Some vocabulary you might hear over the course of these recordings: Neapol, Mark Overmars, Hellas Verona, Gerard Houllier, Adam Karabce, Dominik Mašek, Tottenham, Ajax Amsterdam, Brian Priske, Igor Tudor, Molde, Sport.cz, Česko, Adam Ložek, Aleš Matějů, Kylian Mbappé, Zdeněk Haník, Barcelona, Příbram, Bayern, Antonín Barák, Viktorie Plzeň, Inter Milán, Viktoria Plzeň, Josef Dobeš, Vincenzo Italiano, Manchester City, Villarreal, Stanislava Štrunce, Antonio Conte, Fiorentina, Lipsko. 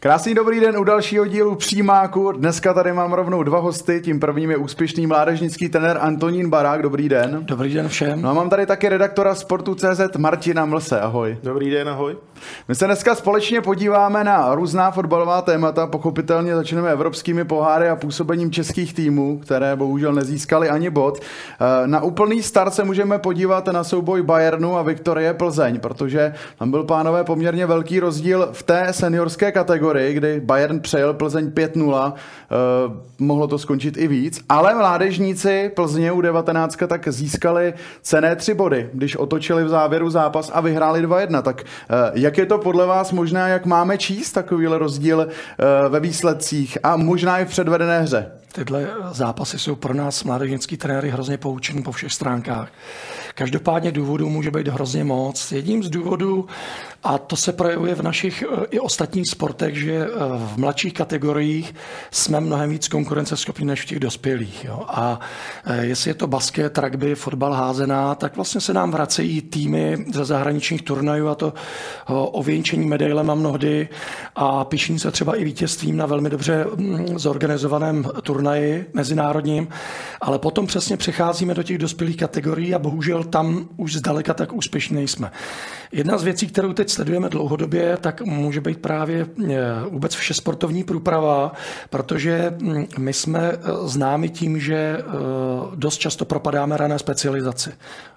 Krásný dobrý den u dalšího dílu Přímáku. Dneska tady mám rovnou dva hosty. Tím prvním je úspěšný mládežnický trenér Antonín Barák. Dobrý den. Dobrý den všem. No a mám tady taky redaktora Sportu.cz Martina Mlse. Ahoj. Dobrý den, ahoj. My se dneska společně podíváme na různá fotbalová témata. Pochopitelně začneme evropskými poháry a působením českých týmů, které bohužel nezískali ani bod. Na úplný start se můžeme podívat na souboj Bayernu a Viktorie Plzeň, protože tam byl, pánové, poměrně velký rozdíl v té seniorské kategorii, kdy Bayern přejel Plzeň 5-0, mohlo to skončit i víc, ale mládežníci Plzně U19 tak získali cenné 3 body, když otočili v závěru zápas a vyhráli 2-1. Tak jak je to podle vás možná, jak máme číst takovýhle rozdíl ve výsledcích a možná i v předvedené hře? Tyhle zápasy jsou pro nás mládežnický trenéry hrozně poučený po všech stránkách. Každopádně důvodů může být hrozně moc. Jedním z důvodů, a to se projevuje v našich i ostatních sportech, že v mladších kategoriích jsme mnohem víc konkurenceschopní než v těch dospělých. Jo. A jestli je to basket, rugby, fotbal, házená, tak vlastně se nám vracejí týmy ze zahraničních turnajů a to ověnčení medailema mnohdy a pišní se třeba i vítězstvím na velmi dobře zorganizovaném turnaji mezinárodním, ale potom přesně přecházíme do těch dospělých kategorií a bohužel tam už zdaleka tak úspěšní nejsme. Jedna z věcí, kterou teď sledujeme dlouhodobě, tak může být právě vůbec vše sportovní průprava, protože my jsme známi tím, že dost často propadáme rané specializaci.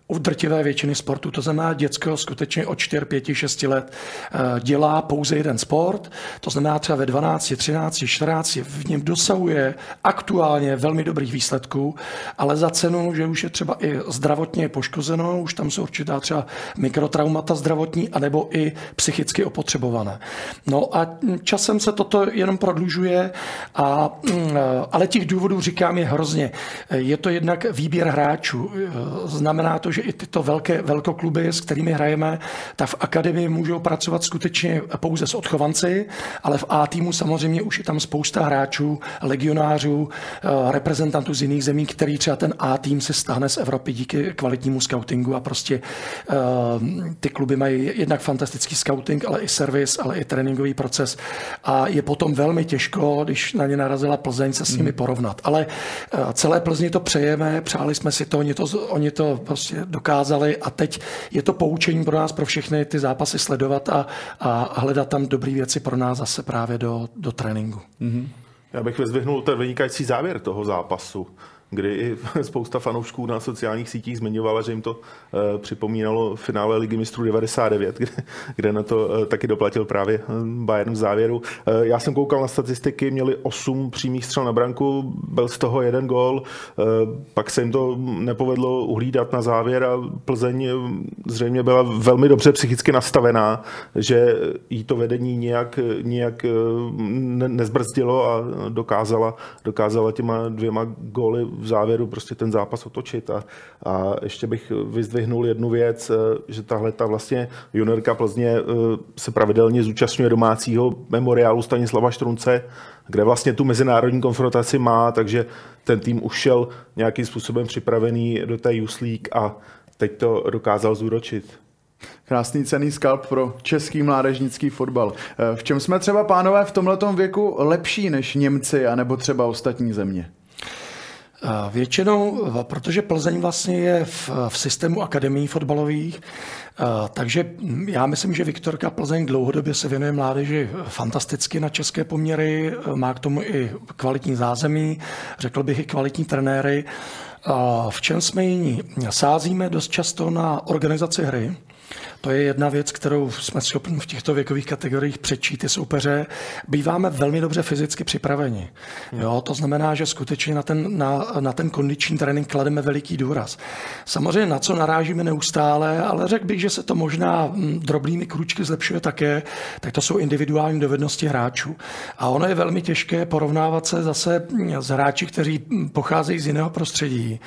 U drtivé většiny sportů, to znamená, děcko skutečně od 4, 5, 6 let dělá pouze jeden sport, to znamená třeba ve 12, 13, 14 v něm dosahuje aktuálně velmi dobrých výsledků, ale za cenu, že už je třeba i zdravotně poškozeno, už tam jsou určitá třeba mikrotraumata zdravotní, anebo i psychicky opotřebované. No a časem se toto jenom prodlužuje, ale těch důvodů, říkám, je hrozně. Je to jednak výběr hráčů. Znamená to, že i tyto velkokluby, s kterými hrajeme, tak v akademii můžou pracovat skutečně pouze s odchovanci, ale v A týmu samozřejmě už je tam spousta hráčů, legionářů, reprezentantů z jiných zemí, který třeba ten A tým se stáhne z Evropy díky kvalitnímu skautingu a prostě ty kluby mají jednak fantastický skauting, ale i servis, ale i tréninkový proces a je potom velmi těžko, když na ně narazila Plzeň, se s nimi porovnat. Ale celé Plzni to přejeme, přáli jsme si to, oni to prostě dokázali a teď je to poučení pro nás, pro všechny ty zápasy sledovat a hledat tam dobré věci pro nás zase právě do tréninku. Mm-hmm. Já bych vyzvihnul ten vynikající závěr toho zápasu, kdy i spousta fanoušků na sociálních sítích zmiňovala, že jim to připomínalo finále Ligy mistrů 99, kde na to taky doplatil právě Bayern v závěru. Já jsem koukal na statistiky, měli 8 přímých střel na branku, byl z toho 1 gól, pak se jim to nepovedlo uhlídat na závěr a Plzeň zřejmě byla velmi dobře psychicky nastavená, že jí to vedení nějak nezbrzdilo a dokázala těma 2 góly v závěru prostě ten zápas otočit. A ještě bych vyzdvihnul jednu věc, že tahle ta vlastně juniorka Plzně se pravidelně zúčastňuje domácího memoriálu Stanislava Štrunce, kde vlastně tu mezinárodní konfrontaci má, takže ten tým už šel nějakým způsobem připravený do té Youth League a teď to dokázal zúročit. Krásný cenný skalp pro český mládežnický fotbal. V čem jsme třeba, pánové, v tomhletom věku lepší než Němci anebo třeba ostatní země? Většinou, protože Plzeň vlastně je v systému akademií fotbalových, takže já myslím, že Viktorka Plzeň dlouhodobě se věnuje mládeži fantasticky na české poměry, má k tomu i kvalitní zázemí, řekl bych i kvalitní trenéry. V čem jsme jiní? Sázíme dost často na organizaci hry. To je jedna věc, kterou jsme schopni v těchto věkových kategoriích přečít ty soupeře. Býváme velmi dobře fyzicky připraveni. Jo, to znamená, že skutečně na ten kondiční trénink klademe veliký důraz. Samozřejmě na co narážíme neustále, ale řekl bych, že se to možná drobnými krůčky zlepšuje také, tak to jsou individuální dovednosti hráčů. A ono je velmi těžké porovnávat se zase s hráči, kteří pocházejí z jiného prostředí.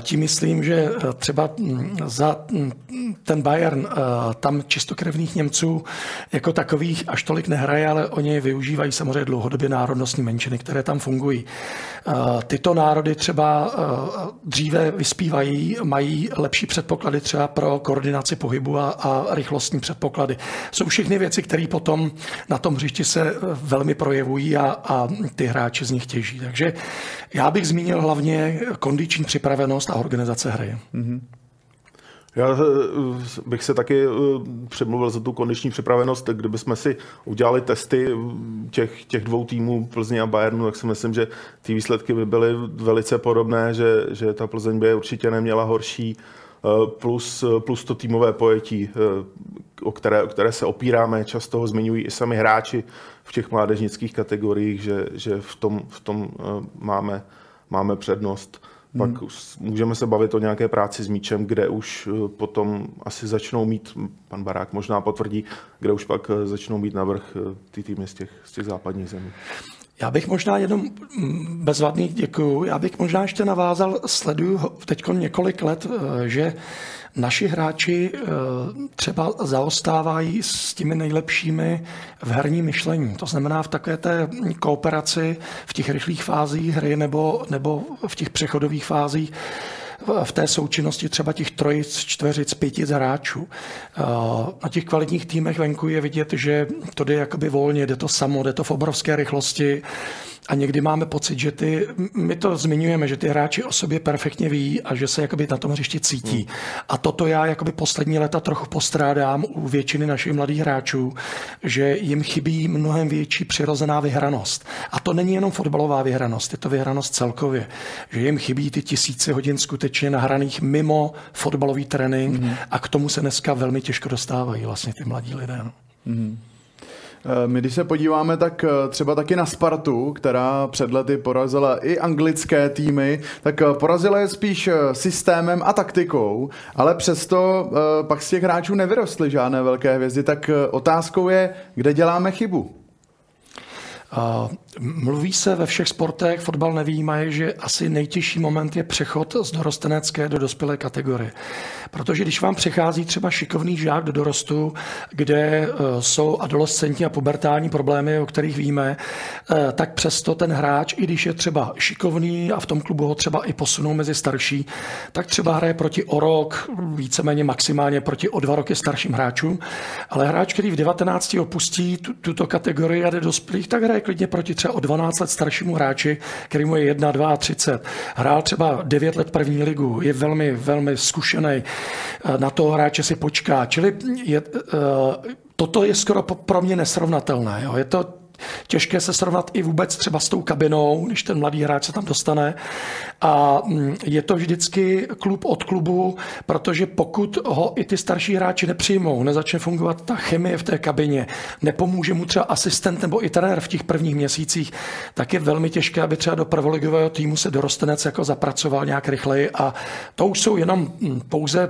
Tím myslím, že třeba za ten Bayern Bayern, tam čistokrevných Němců jako takových až tolik nehraje, ale oni využívají samozřejmě dlouhodobě národnostní menšiny, které tam fungují. Tyto národy třeba dříve vyspívají, mají lepší předpoklady třeba pro koordinaci pohybu a rychlostní předpoklady. Jsou všechny věci, které potom na tom hřišti se velmi projevují a ty hráči z nich těží. Takže já bych zmínil hlavně kondiční připravenost a organizace hry. Mm-hmm. Já bych se taky přemluvil za tu kondiční připravenost. Kdybychom si udělali testy těch dvou týmů, Plzně a Bayernu, tak si myslím, že ty výsledky by byly velice podobné, že ta Plzeň by určitě neměla horší, plus to týmové pojetí, o které se opíráme. Často ho zmiňují i sami hráči v těch mládežnických kategoriích, že v tom máme přednost. Pak můžeme se bavit o nějaké práci s míčem, kde už potom asi začnou mít, pan Barák možná potvrdí, kde už pak začnou mít navrch ty týmy z těch západních zemí. Já bych možná jenom bezvadný, děkuju. Já bych možná ještě navázal, sleduju teďko několik let, že naši hráči třeba zaostávají s těmi nejlepšími v herní myšlení. To znamená v takové té kooperaci v těch rychlých fázích hry nebo v těch přechodových fázích, v té součinnosti třeba těch trojic, čtveřic, pětic hráčů. Na těch kvalitních týmech venku je vidět, že to jde jakoby volně, jde to samo, jde to v obrovské rychlosti a někdy máme pocit, že my to zmiňujeme, že ty hráči o sobě perfektně ví a že se jakoby na tom hřišti cítí. A toto já jakoby poslední léta trochu postrádám u většiny našich mladých hráčů, že jim chybí mnohem větší přirozená vyhranost. A to není jenom fotbalová vyhranost, je to vyhranost celkově. Že jim chybí ty tisíce hodin skutečně nahraných mimo fotbalový trénink a k tomu se dneska velmi těžko dostávají vlastně ty mladí lidé. Mm. My když se podíváme, tak třeba taky na Spartu, která před lety porazila i anglické týmy, tak porazila je spíš systémem a taktikou, ale přesto pak z těch hráčů nevyrostly žádné velké hvězdy, tak otázkou je, kde děláme chybu. Mluví se ve všech sportech, fotbal nevyjímaje, že asi nejtěžší moment je přechod z dorostenecké do dospělé kategorie. Protože když vám přechází třeba šikovný žák do dorostu, kde jsou adolescentní a pubertální problémy, o kterých víme, tak přesto ten hráč, i když je třeba šikovný a v tom klubu ho třeba i posunou mezi starší, tak třeba hraje proti o rok, víceméně maximálně proti o 2 roky starším hráčům, ale hráč, který v 19 opustí tuto kategorii a jde do dospělých, tak hraje klidně proti třeba o 12 let staršímu hráči, který mu je 31, 32. Hrál třeba 9 let první ligu, je velmi, velmi zkušený, na toho hráče si počká. Čili toto je skoro pro mě nesrovnatelné. Jo. Je to těžké se srovnat i vůbec třeba s tou kabinou, když ten mladý hráč se tam dostane. A je to vždycky klub od klubu, protože pokud ho i ty starší hráči nepřijmou, nezačne fungovat ta chemie v té kabině, nepomůže mu třeba asistent nebo i trenér v těch prvních měsících, tak je velmi těžké, aby třeba do prvoligového týmu se dorostenec jako zapracoval nějak rychleji. A to už jsou jenom pouze,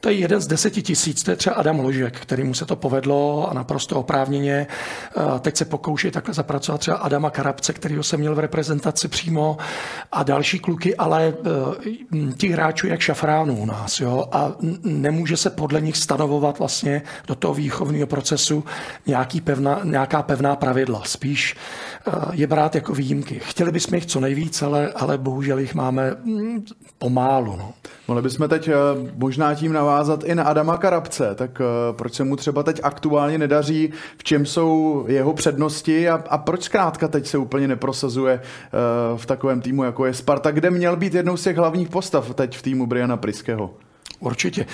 to je 1 z 10 000, to je třeba Adam Ložek, kterému se to povedlo a naprosto oprávněně. Teď se pokouší takhle zapracovat třeba Adama Karabce, kterýho jsem měl v reprezentaci přímo, a další kluky, ale ti hráčů jak šafránů u nás. Jo? A nemůže se podle nich stanovovat vlastně do toho výchovného procesu nějaká pevná pravidla. Spíš je brát jako výjimky. Chtěli bychom jich co nejvíc, ale bohužel jich máme pomálu. No. Mohli bychom teď možná tím navázat i na Adama Karabce. Tak proč se mu třeba teď aktuálně nedaří, v čem jsou jeho přednosti a proč zkrátka teď se úplně neprosazuje v takovém týmu, jako je Sparta, kde měl být jednou z těch hlavních postav teď v týmu Briana Priskeho? Určitě.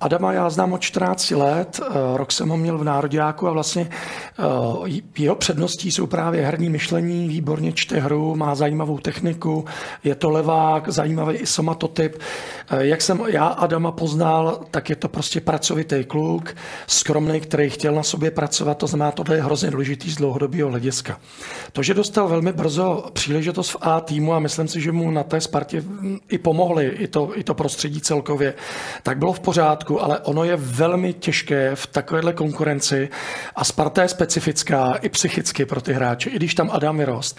Adama já znám od 14 let, rok jsem ho měl v nároďáku a vlastně jeho předností jsou právě herní myšlení, výborně čte hru, má zajímavou techniku, je to levák, zajímavý i somatotyp. Jak jsem já Adama poznal, tak je to prostě pracovitý kluk, skromný, který chtěl na sobě pracovat, to znamená, tohle je hrozně důležitý z dlouhodobého hlediska. To, že dostal velmi brzo příležitost v A týmu a myslím si, že mu na té Spartě i pomohli, i to prostředí celkově, celkově, tak bylo v pořádku, ale ono je velmi těžké v takovéhle konkurenci a Sparta je specifická i psychicky pro ty hráče, i když tam Adam vyrost,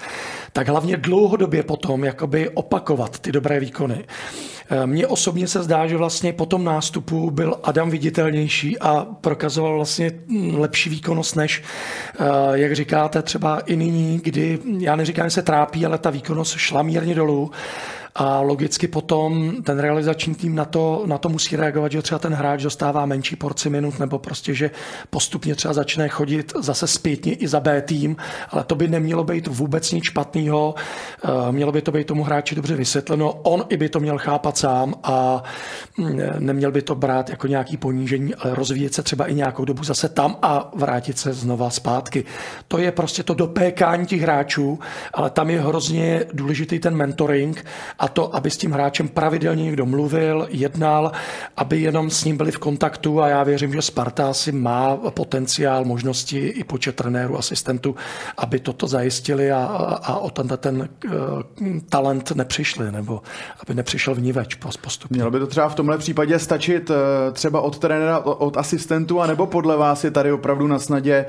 tak hlavně dlouhodobě potom jakoby opakovat ty dobré výkony. Mně osobně se zdá, že vlastně po tom nástupu byl Adam viditelnější a prokazoval vlastně lepší výkonnost než, jak říkáte, třeba i nyní, kdy, já neříkám, že se trápí, ale ta výkonnost šla mírně dolů a logicky potom ten realizační tým na to musí reagovat, že třeba ten hráč dostává menší porci minut nebo prostě, že postupně třeba začne chodit zase zpětně i za B tým, ale to by nemělo být vůbec nic špatného, mělo by to být tomu hráči dobře vysvětleno, on i by to měl chápat sám a neměl by to brát jako nějaký ponížení, ale rozvíjet se třeba i nějakou dobu zase tam a vrátit se znova zpátky. To je prostě to dopékání těch hráčů, ale tam je hrozně důležitý ten mentoring a to, aby s tím hráčem pravidelně někdo mluvil, jednal, aby jenom s ním byli v kontaktu a já věřím, že Sparta asi má potenciál, možnosti i počet trenérů, asistentů, aby toto zajistili a o ten talent nepřišli, nebo aby nepřišel vníveč postupně. Mělo by to třeba v tomhle případě stačit třeba od trenéra, od asistentů, anebo podle vás je tady opravdu na snadě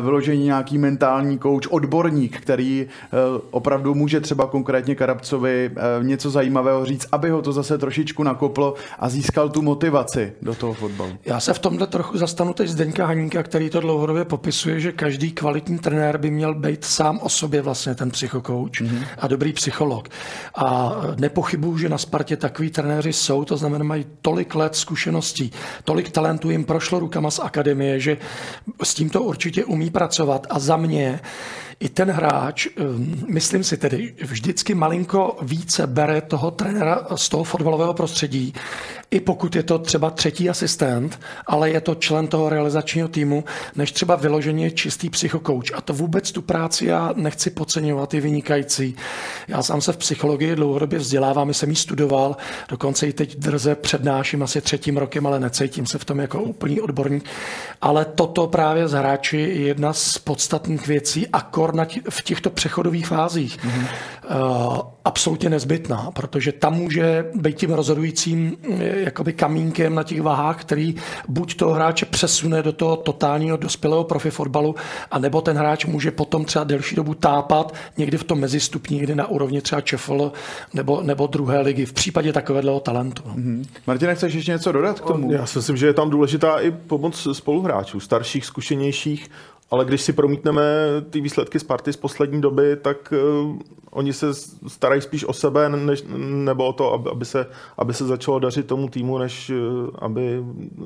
vyložený nějaký mentální kouč, odborník, který opravdu může třeba konkrétně Karabcovi něco zajímavého říct, aby ho to zase trošičku nakoplo a získal tu motivaci do toho fotbalu. Já se v tomhle trochu zastanu teď Zdeňka Haníka, který to dlouhodobě popisuje, že každý kvalitní trenér by měl být sám o sobě vlastně ten psychokouč a dobrý psycholog. A nepochybuju, že na Spartě takový trenéři jsou, to znamená mají tolik let zkušeností, tolik talentů jim prošlo rukama z akademie, že s tímto určitě umí pracovat a za mě i ten hráč, myslím si tedy, vždycky malinko více bere toho trenéra z toho fotbalového prostředí, i pokud je to třeba třetí asistent, ale je to člen toho realizačního týmu, než třeba vyloženě čistý psychokouč. A to vůbec tu práci já nechci podceňovat, je vynikající. Já sám se v psychologii dlouhodobě vzdělávám, jsem ji studoval, dokonce i teď drze přednáším asi třetím rokem, ale necítím se v tom jako úplný odborník. Ale toto právě z hráči je jedna z podstatných věcí, v těchto přechodových fázích absolutně nezbytná, protože tam může být tím rozhodujícím jakoby kamínkem na těch vahách, který buď toho hráče přesune do toho totálního dospělého profi fotbalu, anebo ten hráč může potom třeba delší dobu tápat někdy v tom mezistupní, někdy na úrovni třeba ČFL nebo druhé ligy v případě takového talentu. Mm-hmm. Martine, chceš ještě něco dodat k tomu? Já si myslím, že je tam důležitá i pomoc spoluhráčů, starších, zkušenějších, ale když si promítneme ty výsledky Sparty z poslední doby, tak oni se starají spíš o sebe, nebo o to, aby se začalo dařit tomu týmu, než aby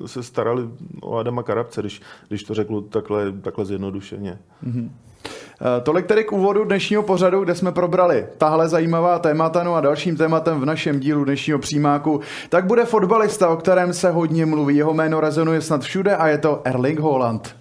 se starali o Adama Karabce, když to řeknu takhle zjednodušeně. Mm-hmm. Tolik tedy k úvodu dnešního pořadu, kde jsme probrali tahle zajímavá témata, no a dalším tématem v našem dílu dnešního Přímáku tak bude fotbalista, o kterém se hodně mluví. Jeho jméno rezonuje snad všude a je to Erling Haaland.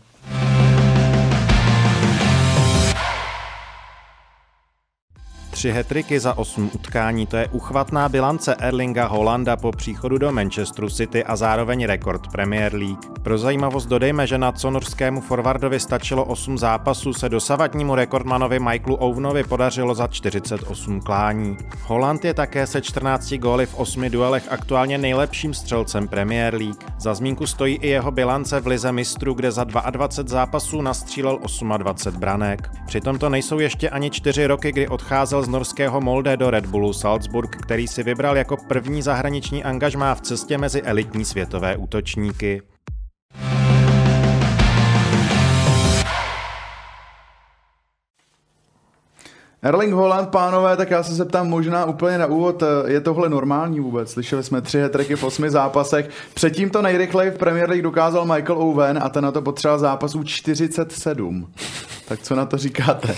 Tři hattricky za 8 utkání, to je uchvatná bilance Erlinga Haalanda po příchodu do Manchesteru City a zároveň rekord Premier League. Pro zajímavost dodejme, že na norskému forwardovi stačilo 8 zápasů, se dosavadnímu rekordmanovi Michaelu Owenovi podařilo za 48 klání. Haaland je také se 14 góly v 8 duelech aktuálně nejlepším střelcem Premier League. Za zmínku stojí i jeho bilance v Lize mistrů, kde za 22 zápasů nastřílel 28 branek. Přitom to nejsou ještě ani 4 roky, kdy odcházel z norského Molde do Red Bullu Salzburg, který si vybral jako první zahraniční angažmá v cestě mezi elitní světové útočníky. Erling Haaland, pánové, tak já se zeptám možná úplně na úvod, je tohle normální vůbec? Slyšeli jsme 3 hattricky v 8 zápasech. Předtím to nejrychleji v Premier League dokázal Michael Owen a ten na to potřeboval zápasů 47. Tak co na to říkáte?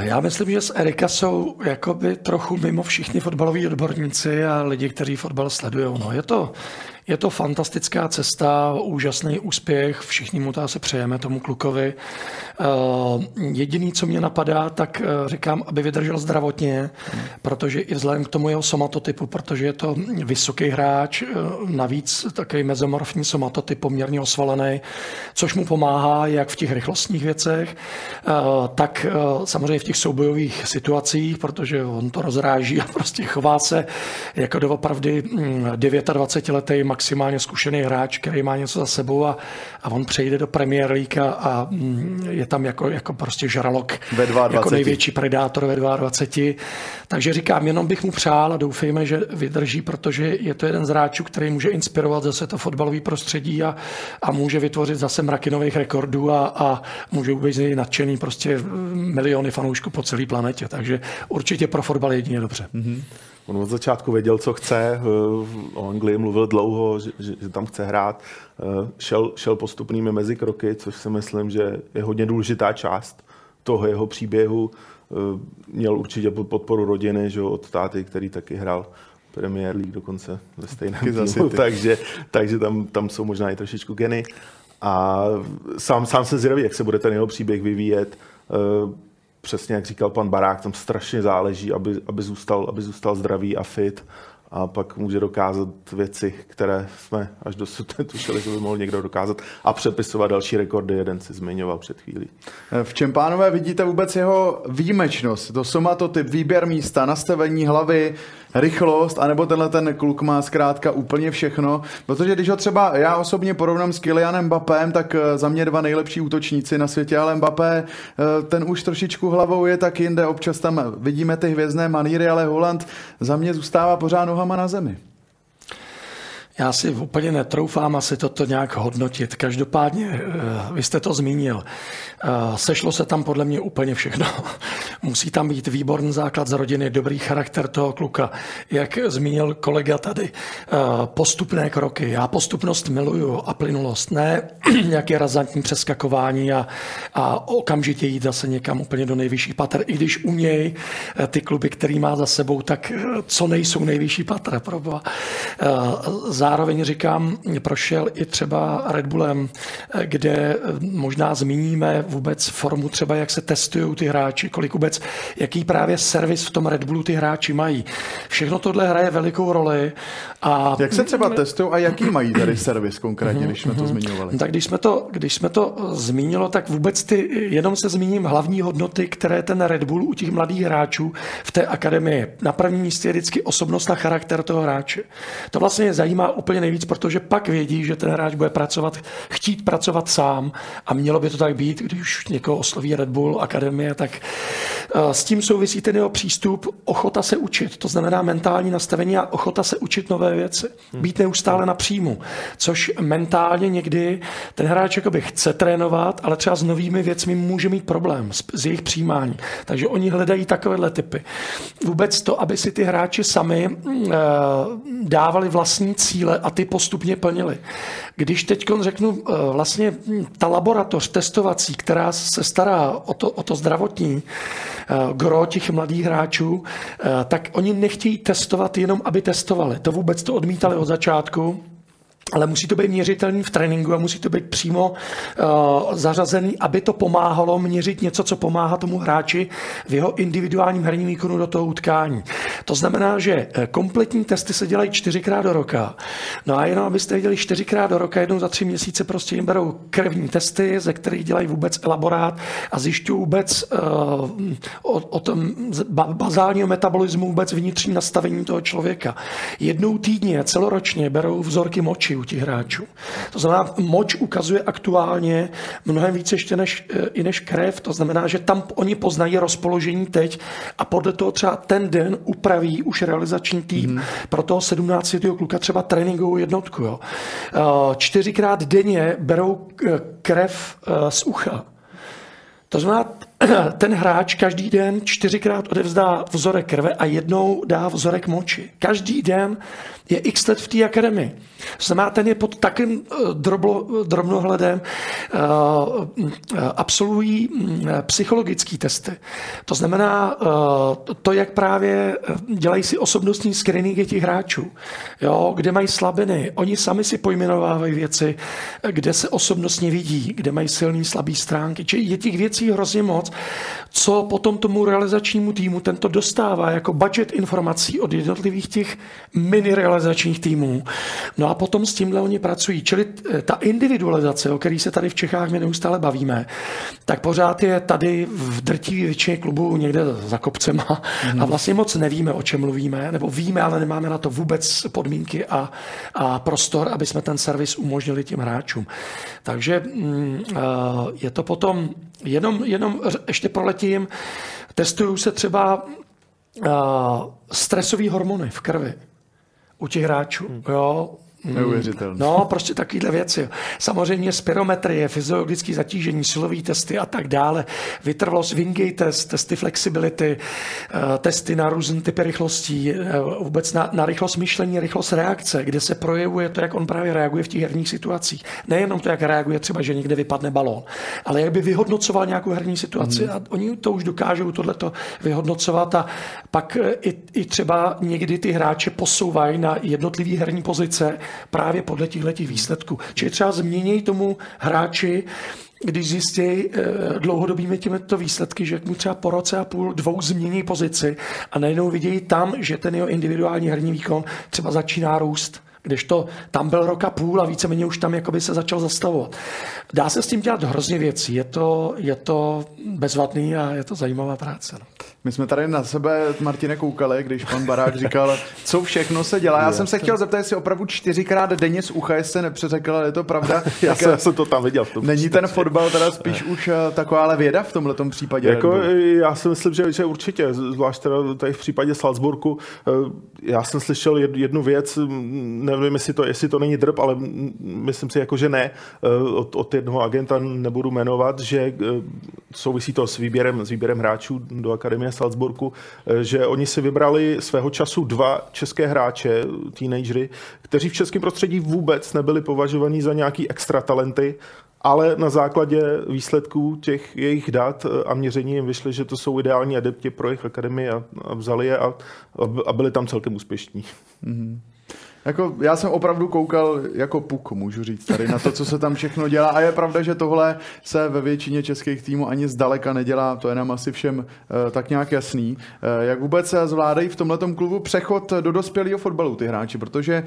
Já myslím, že z Erika jsou jakoby trochu mimo všichni fotbaloví odborníci a lidi, kteří fotbal sledují. No, je to Je to fantastická cesta, úžasný úspěch, všichni mu se přejeme tomu klukovi. Jediný, co mě napadá, tak říkám, aby vydržel zdravotně, protože i vzhledem k tomu jeho somatotypu, protože je to vysoký hráč, navíc takový mezomorfní somatotyp, poměrně osvalený, což mu pomáhá jak v těch rychlostních věcech, tak samozřejmě v těch soubojových situacích, protože on to rozráží a prostě chová se jako doopravdy 29-letý maximálně zkušený hráč, který má něco za sebou a on přejde do Premier League a je tam jako prostě žralok, jako největší predátor ve 22. Takže říkám, jenom bych mu přál a doufejme, že vydrží, protože je to jeden z hráčů, který může inspirovat zase to fotbalové prostředí a může vytvořit zase mraky nových rekordů a může být z něj nadšený prostě miliony fanoušků po celé planetě. Takže určitě pro fotbal jedině dobře. Mm-hmm. On od začátku věděl, co chce, o Anglii mluvil dlouho, že tam chce hrát, šel postupnými mezikroky, což si myslím, že je hodně důležitá část toho jeho příběhu. Měl určitě podporu rodiny, že od táty, který taky hrál Premier League dokonce ve stejném týmu, takže tam jsou možná i trošičku geny. A sám se zvědaví, jak se bude ten jeho příběh vyvíjet. Přesně jak říkal pan Barák, tam strašně záleží, aby zůstal zdravý a fit a pak může dokázat věci, které jsme až dosud netušili, že by mohl někdo dokázat a přepisovat další rekordy, jeden si zmiňoval před chvílí. V čem, pánové, vidíte vůbec jeho výjimečnost? To somatotyp, výběr místa, nastavení hlavy, rychlost, anebo tenhle ten kluk má zkrátka úplně všechno, protože když ho třeba já osobně porovnám s Kylianem Mbappém, tak za mě dva nejlepší útočníci na světě, ale Mbappé, ten už trošičku hlavou je tak jinde, občas tam vidíme ty hvězdné maníry, ale Haaland za mě zůstává pořád nohama na zemi. Já si úplně netroufám asi toto nějak hodnotit. Každopádně, vy jste to zmínil, sešlo se tam podle mě úplně všechno. Musí tam být výborný základ z rodiny, dobrý charakter toho kluka, jak zmínil kolega tady. Postupné kroky. Já postupnost miluju a plynulost. Ne nějaké razantní přeskakování a okamžitě jít zase někam úplně do nejvyšších pater. I když u něj ty kluby, který má za sebou, tak co nejsou nejvyšší patra. Zároveň říkám, prošel i třeba Red Bullem, kde možná zmíníme vůbec formu třeba, jak se testují ty hráči, kolik vůbec, jaký právě servis v tom Red Bullu ty hráči mají. Všechno tohle hraje velikou roli. A jak se třeba testují a jaký mají tady servis konkrétně, když jsme to zmiňovali? Tak když jsme to zmínilo, tak vůbec jenom se zmíním hlavní hodnoty, které ten Red Bull u těch mladých hráčů v té akademii. Na prvním místě je vždycky osobnost a charakter toho hráče. To vlastně je zajímá úplně nejvíc, protože pak vědí, že ten hráč bude chtít pracovat sám a mělo by to tak být, když už někoho osloví Red Bull akademie, tak s tím souvisí ten jeho přístup, ochota se učit, to znamená mentální nastavení a ochota se učit nové věci, být neustále na příjmu, což mentálně někdy ten hráč jakoby chce trénovat, ale třeba s novými věcmi může mít problém s jejich přijímání, takže oni hledají takovéhle typy. Vůbec to, aby si ty hráči sami dávali vlastní cíle a ty postupně plnili. Když teď řeknu, vlastně ta laboratoř testovací, která se stará o to zdravotní gro těch mladých hráčů, tak oni nechtějí testovat jenom, aby testovali. To vůbec to odmítali od začátku, ale musí to být měřitelný v tréninku a musí to být přímo zařazený, aby to pomáhalo měřit něco, co pomáhá tomu hráči v jeho individuálním herním výkonu do toho utkání. To znamená, že kompletní testy se dělají 4x do roka. No a jenom abyste viděli 4x do roka, jednou za 3 měsíce prostě jim berou krevní testy, ze kterých dělají vůbec elaborát a zjišťují vůbec od bazálního metabolismu vůbec vnitřní nastavení toho člověka. Jednou týdně, celoročně berou vzorky moči u těch hráčů. To znamená, moč ukazuje aktuálně mnohem více ještě než krev, to znamená, že tam oni poznají rozpoložení teď a podle toho třeba ten den upraví už realizační tým. Pro toho 17letého kluka třeba tréninkovou jednotku. Jo. 4x denně berou krev z ucha. To znamená, ten hráč každý den 4krát odevzdá vzorek krve a jednou dá vzorek moči. Každý den je x let v té akademii. Znamená, ten je pod takým drobnohledem, absolvují psychologické testy. To znamená to, jak právě dělají si osobnostní screeningy těch hráčů, jo, kde mají slabiny. Oni sami si pojmenovávají věci, kde se osobnostně vidí, kde mají silný, slabý stránky. Čili je těch věcí hrozně moc, co potom tomu realizačnímu týmu tento dostává jako budget informací od jednotlivých těch mini-realizačních týmů. No a potom s tímhle oni pracují. Čili ta individualizace, o který se tady v Čechách my neustále bavíme, tak pořád je tady v drtivé většině klubů někde za kopcema a vlastně moc nevíme, o čem mluvíme, nebo víme, ale nemáme na to vůbec podmínky a prostor, aby jsme ten servis umožnili těm hráčům. Takže je to potom jenom ještě proletím, testují se třeba stresové hormony v krvi u těch hráčů, jo. Neuvěřitelné. No, prostě takovýhle věci. Samozřejmě spirometrie, fyziologické zatížení, silový testy a tak dále, vytrvalost, Wingate test, testy flexibility, testy na různé typy rychlostí, vůbec na rychlost myšlení, rychlost reakce, kde se projevuje to, jak on právě reaguje v těch herních situacích. Nejenom to, jak reaguje třeba, že někde vypadne balón, ale jak by vyhodnocoval nějakou herní situaci. A oni to už dokážou tohleto vyhodnocovat a pak i třeba někdy ty hráče posouvají na jednotlivý herní pozice právě podle těchto výsledků. Čili třeba změní tomu hráči, když zjistí dlouhodobými těmito výsledky, že mu třeba po roce a půl, dvou změní pozici a najednou vidějí tam, že ten jeho individuální herní výkon třeba začíná růst. Kdežto tam byl rok a půl a víceméně už tam jakoby se začal zastavovat. Dá se s tím dělat hrozně věcí. Je to bezvadný a je to zajímavá práce. No. My jsme tady na sebe, Martine, koukali, když pan Barák říkal, co všechno se dělá. Já jsem se chtěl zeptat, jestli opravdu 4krát denně z ucha jste nepřeřekl, ale je to pravda. Já jsem to tam viděl. Není ten fotbal teda spíš už taková věda v tomhletom případě? Jako, já si myslím, že určitě, zvlášť teda tady v případě Salzburgu, já jsem slyšel jednu věc, nevím, jestli to není drb, ale myslím si, jako, že ne. Od jednoho agenta nebudu jmenovat, že souvisí to s výběrem hráčů do Akademie Salzburgu, že oni si vybrali svého času dva české hráče, teenagery, kteří v českém prostředí vůbec nebyli považovaní za nějaký extra talenty, ale na základě výsledků těch jejich dat a měření jim vyšly, že to jsou ideální adepti pro jejich akademii a vzali je a byli tam celkem úspěšní. Mm-hmm. Jako, já jsem opravdu koukal jako puk, můžu říct, tady na to, co se tam všechno dělá. A je pravda, že tohle se ve většině českých týmů ani zdaleka nedělá. To je nám asi všem tak nějak jasný. Jak vůbec se zvládají v tomhletom klubu přechod do dospělého fotbalu ty hráči? Protože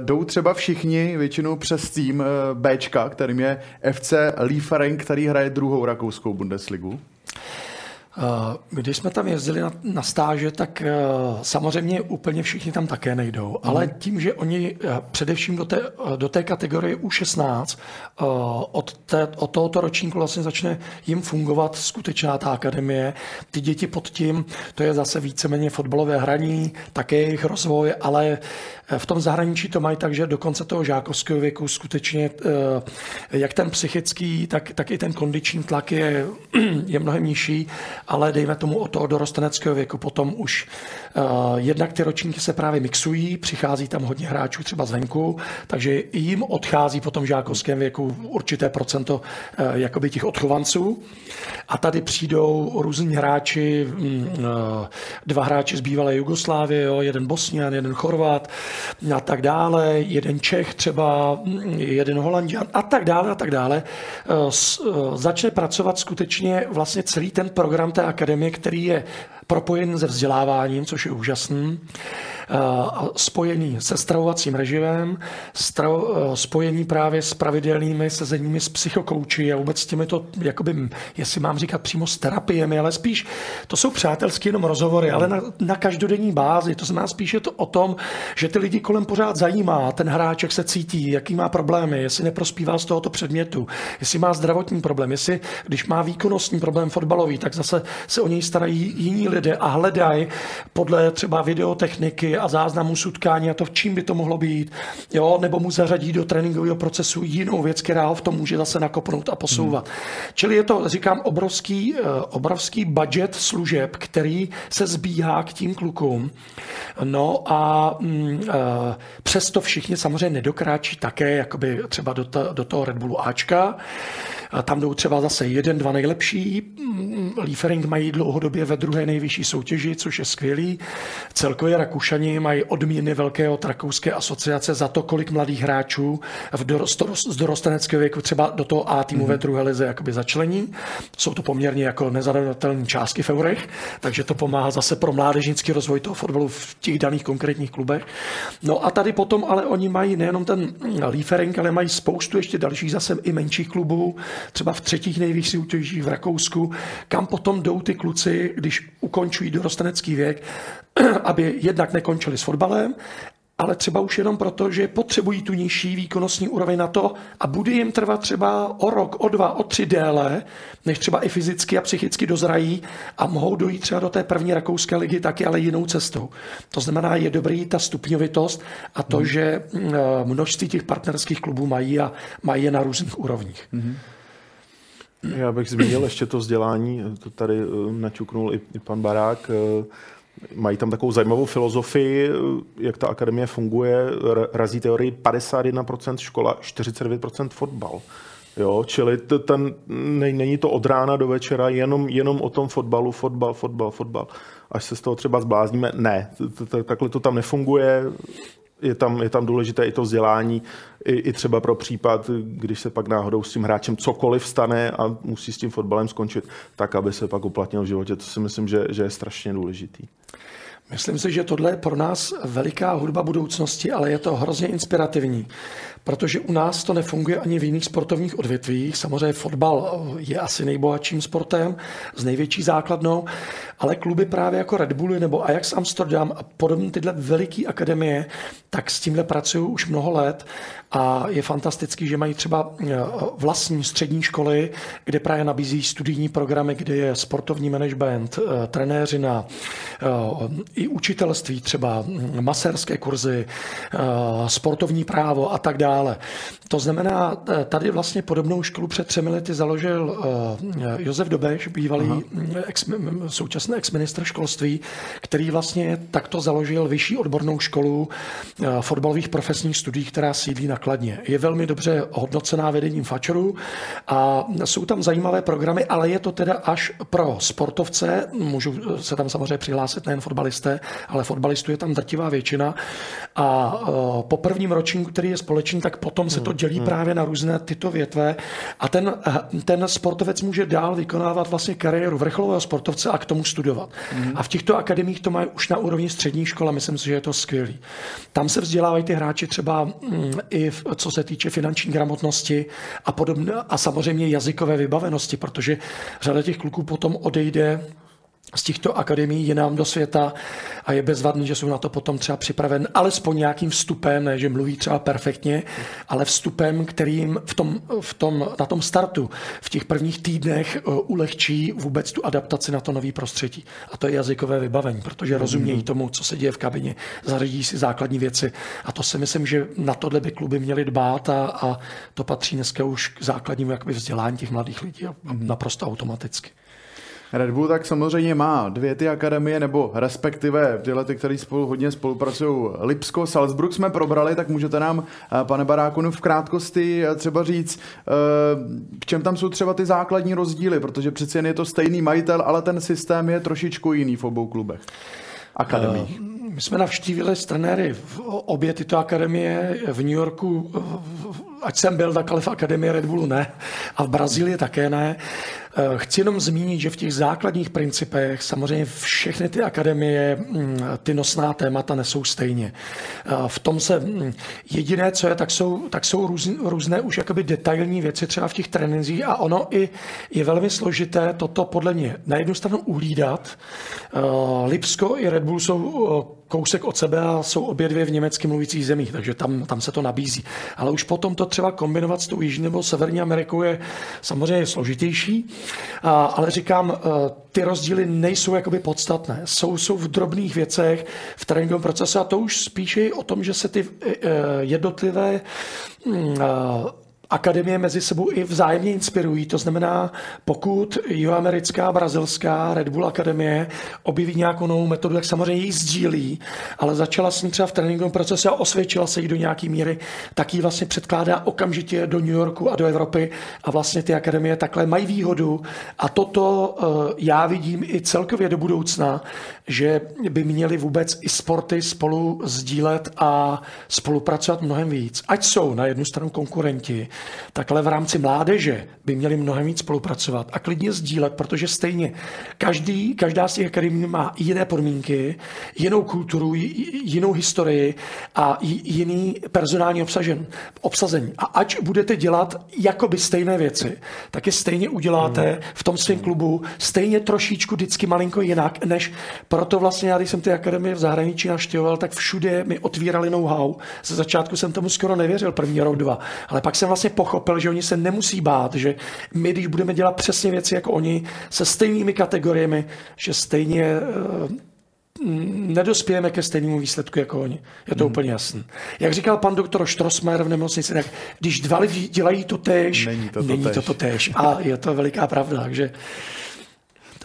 jdou třeba všichni většinou přes tým Bčka, kterým je FC Liefering, který hraje 2. rakouskou Bundesligu. Když jsme tam jezdili na stáže, tak samozřejmě úplně všichni tam také nejdou, ale tím, že oni především do té kategorie U16 od tohoto ročníku vlastně začne jim fungovat skutečná ta akademie, ty děti pod tím, to je zase víceméně fotbalové hraní, také jejich rozvoj, ale v tom zahraničí to mají tak, že do konce toho žákovského věku skutečně jak ten psychický, tak i ten kondiční tlak je mnohem nižší, ale dejme tomu od toho dorosteneckého věku potom už jednak ty ročníky se právě mixují, přichází tam hodně hráčů třeba zvenku, takže jim odchází potom v žákovském věku určité procento jakoby těch odchovanců a tady přijdou různí hráči, dva hráči z bývalé Jugoslávie, jo, jeden Bosnian, jeden Chorvat a tak dále, jeden Čech třeba, jeden Holanďan a tak dále. Začne pracovat skutečně vlastně celý ten program té akademie, který je propojen se vzděláváním, což je úžasný, spojený se stravovacím režimem, spojený právě s pravidelnými sezeními s psychokouči a vůbec s těmito, jakoby, jestli mám říkat přímo s terapiemi, ale spíš to jsou přátelské jenom rozhovory, ale na každodenní bázi. To znamená spíš je to o tom, že ty lidi kolem pořád zajímá, ten hráč, jak se cítí, jaký má problémy, jestli neprospívá z tohoto předmětu, jestli má zdravotní problém, jestli když má výkonnostní problém fotbalový, tak zase se o něj starají jiní lidé, vede a hledají podle třeba videotechniky a záznamů z utkání a to, v čím by to mohlo být, jo, nebo mu zařadí do tréninkového procesu jinou věc, která ho v tom může zase nakopnout a posouvat. Čili je to, říkám, obrovský budget služeb, který se zbíhá k tím klukům. No a přesto všichni samozřejmě nedokráčí také jakoby třeba do toho Red Bullu Ačka. Tam jdou třeba zase 1-2 nejlepší. Liefering mají dlouhodobě ve druhé nejvyšší soutěži, což je skvělý. Celkově Rakušani mají odměny velkého rakouské asociace za to, kolik mladých hráčů z dorosteneckého věku třeba do toho A týmu ve druhé lize jakoby začlení. Jsou to poměrně jako nezadatelné částky v eurech, takže to pomáhá zase pro mládežnický rozvoj toho fotbalu v těch daných konkrétních klubech. No a tady potom ale oni mají nejenom ten Liefering, ale mají spoustu ještě dalších zase i menších klubů, třeba v třetích nejvyšších soutěžích v Rakousku, kam potom jdou ty kluci, když ukončují dorostenecký věk, aby jednak nekončili s fotbalem, ale třeba už jenom proto, že potřebují tu nižší výkonnostní úroveň na to a bude jim trvat třeba o rok, o dva, o tři déle, než třeba i fyzicky a psychicky dozrají a mohou dojít třeba do té první rakouské ligy taky, ale jinou cestou. To znamená, je dobrý ta stupňovitost a to, že množství těch partnerských klubů mají a mají je na různých úrovních. Já bych zmínil ještě to vzdělání, to tady načuknul i pan Barák. Mají tam takovou zajímavou filozofii, jak ta akademie funguje. Razí teorii 51% škola, 49% fotbal. Jo, čili ten, není to od rána do večera jenom o tom fotbalu, fotbal. Až se z toho třeba zblázníme, ne, takhle to tam nefunguje. Je tam důležité i to vzdělání, i třeba pro případ, když se pak náhodou s tím hráčem cokoliv stane a musí s tím fotbalem skončit, tak aby se pak uplatnil v životě. To si myslím, že je strašně důležitý. Myslím si, že tohle je pro nás veliká hudba budoucnosti, ale je to hrozně inspirativní, protože u nás to nefunguje ani v jiných sportovních odvětvích. Samozřejmě fotbal je asi nejbohatším sportem s největší základnou, ale kluby právě jako Red Bulli nebo Ajax Amsterdam a podobně tyhle veliké akademie, tak s tímhle pracují už mnoho let a je fantastický, že mají třeba vlastní střední školy, kde právě nabízí studijní programy, kde je sportovní management, trenéřina, i učitelství, třeba masérské kurzy, sportovní právo a tak dále. To znamená, tady vlastně podobnou školu před 3 lety založil Josef Dobeš, bývalý současný exministr školství, který vlastně takto založil vyšší odbornou školu fotbalových profesních studií, která sídlí na Kladně. Je velmi dobře hodnocená vedením FAČRu a jsou tam zajímavé programy, ale je to teda až pro sportovce, můžu se tam samozřejmě přihlásit nejen fotbalisté, ale fotbalistů je tam drtivá většina a po prvním ročníku, který je společný, tak potom se to dělí právě na různé tyto větve a ten sportovec může dál vykonávat vlastně kariéru vrcholového sportovce a k tomu studovat. A v těchto akademiích to mají už na úrovni střední škola, myslím si, že je to skvělý. Tam se vzdělávají ty hráči třeba i co se týče finanční gramotnosti a podobně a samozřejmě jazykové vybavenosti, protože řada těch kluků potom odejde z těchto akademií jinam do světa a je bezvadný, že jsou na to potom třeba připraven alespoň nějakým vstupem, ne, že mluví třeba perfektně, ale vstupem, kterým na tom startu v těch prvních týdnech ulehčí vůbec tu adaptaci na to nový prostředí. A to je jazykové vybavení, protože rozumějí tomu, co se děje v kabině, zařídí si základní věci a to si myslím, že na tohle by kluby měly dbát a to patří dneska už k základnímu jakoby vzdělání těch mladých lidí a naprosto automaticky. Red Bull tak samozřejmě má 2 ty akademie, nebo respektive tyhle, které hodně spolupracují. Lipsko, Salzburg jsme probrali, tak můžete nám, pane Baráku, v krátkosti třeba říct, v čem tam jsou třeba ty základní rozdíly, protože přeci jen je to stejný majitel, ale ten systém je trošičku jiný v obou klubech. Akademiích. My jsme navštívili s trenéry v obě tyto akademie v New Yorku, ať jsem byl, tak ale v akademii Red Bullu ne a v Brazílii také ne. Chci jenom zmínit, že v těch základních principech samozřejmě všechny ty akademie ty nosná témata nesou stejně. V tom se jediné, co je, tak jsou různé už jakoby detailní věci třeba v těch trénincích a ono i je velmi složité toto podle mě na jednu stranu uhlídat. Lipsko i Red Bull jsou kousek od sebe a jsou obě dvě v německy mluvících zemích, takže tam se to nabízí. Ale už potom to třeba kombinovat s tou Jižní nebo Severní Amerikou je samozřejmě složitější. ale říkám, ty rozdíly nejsou jakoby podstatné. Jsou v drobných věcech, v tréninkovém procesu, a to už spíše o tom, že se ty jednotlivé akademie mezi sebou i vzájemně inspirují. To znamená, pokud jihoamerická, brazilská Red Bull akademie objeví nějakou novou metodu, tak samozřejmě ji sdílí, ale začala s ní třeba v tréninkovém procesu a osvědčila se jí do nějaké míry, tak ji vlastně předkládá okamžitě do New Yorku a do Evropy a vlastně ty akademie takhle mají výhodu. A toto já vidím i celkově do budoucna, že by měli vůbec i sporty spolu sdílet a spolupracovat mnohem víc. Ať jsou na jednu stranu konkurenti, takhle v rámci mládeže by měli mnohem víc spolupracovat a klidně sdílet, protože stejně každá z těch akademií má jiné podmínky, jinou kulturu, jinou historii a jiný personální obsazení. A ať budete dělat jakoby stejné věci, tak je stejně uděláte v tom svém klubu, stejně trošičku vždycky malinko jinak, než proto vlastně já, když jsem ty akademie v zahraničí naštěvoval, tak všude mi otvírali know-how. Ze začátku jsem tomu skoro nevěřil, první rok, dva, ale pak jsem vlastně pochopil, že oni se nemusí bát, že my, když budeme dělat přesně věci jako oni, se stejnými kategoriemi, že stejně nedospějeme ke stejnému výsledku jako oni. Je to úplně jasný. Jak říkal pan doktor Štrosmajer v nemocnici, tak když dva lidi dělají to též, není to též. A je to veliká pravda, takže...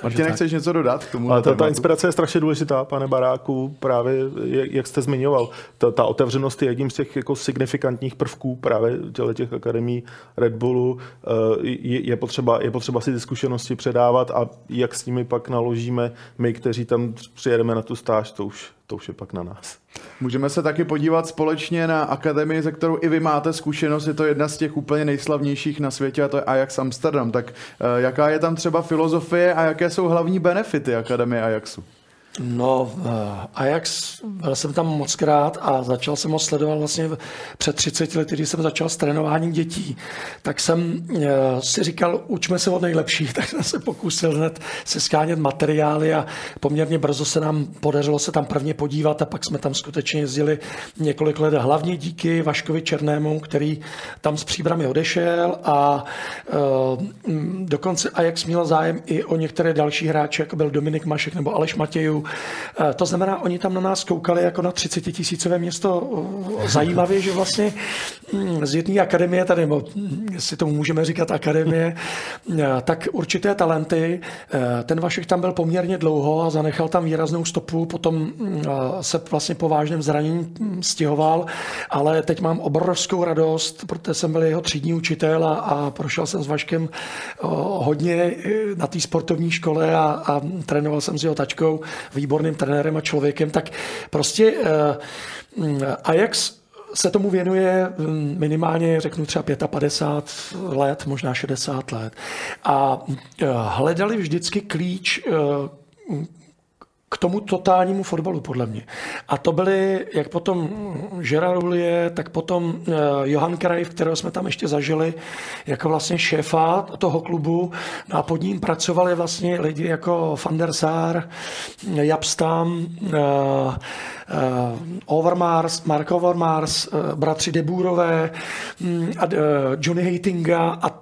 Martin, chceš něco dodat k tomu? Ale ta inspirace je strašně důležitá, pane Baráku, právě jak jste zmiňoval. Ta otevřenost je jedním z těch jako signifikantních prvků právě těch akademií Red Bullu. Je potřeba si ty zkušenosti předávat a jak s nimi pak naložíme my, kteří tam přijedeme na tu stáž, to už je pak na nás. Můžeme se taky podívat společně na akademii, ze kterou i vy máte zkušenost. Je to jedna z těch úplně nejslavnějších na světě a to je Ajax Amsterdam. Tak jaká je tam třeba filozofie a jaké jsou hlavní benefity akademie Ajaxu? No, Ajax, byl jsem tam mockrát a začal jsem ho sledovat vlastně před 30 lety, když jsem začal s trénováním dětí. Tak jsem si říkal, učme se od nejlepších, tak jsem se pokusil hned si skánět materiály a poměrně brzo se nám podařilo se tam prvně podívat a pak jsme tam skutečně jezdili několik let, hlavně díky Vaškovi Černému, který tam s Příbrami odešel a dokonce Ajax měl zájem i o některé další hráče, jako byl Dominik Mašek nebo Aleš Matějů. To znamená, oni tam na nás koukali jako na 30-tisícové město. Zajímavě, že vlastně z jedné akademie, tady, nebo jestli tomu můžeme říkat akademie, tak určité talenty. Ten Vašek tam byl poměrně dlouho a zanechal tam výraznou stopu, potom se vlastně po vážném zranění stěhoval, ale teď mám obrovskou radost, protože jsem byl jeho třídní učitel a prošel jsem s Vaškem hodně na té sportovní škole a trénoval jsem s jeho tačkou, výborným trenérem a člověkem, tak prostě Ajax se tomu věnuje minimálně, řeknu třeba 55 let, možná 60 let. A hledali vždycky klíč k tomu totálnímu fotbalu, podle mě. A to byly, jak potom Gerard Houllier, tak potom Johan Cruyff, kterého jsme tam ještě zažili, jako vlastně šéfa toho klubu. No a pod ním pracovali vlastně lidi jako Van der Sar, Japstam, Overmars, Mark Overmars, bratři De Boerové, Johnny Heitinga a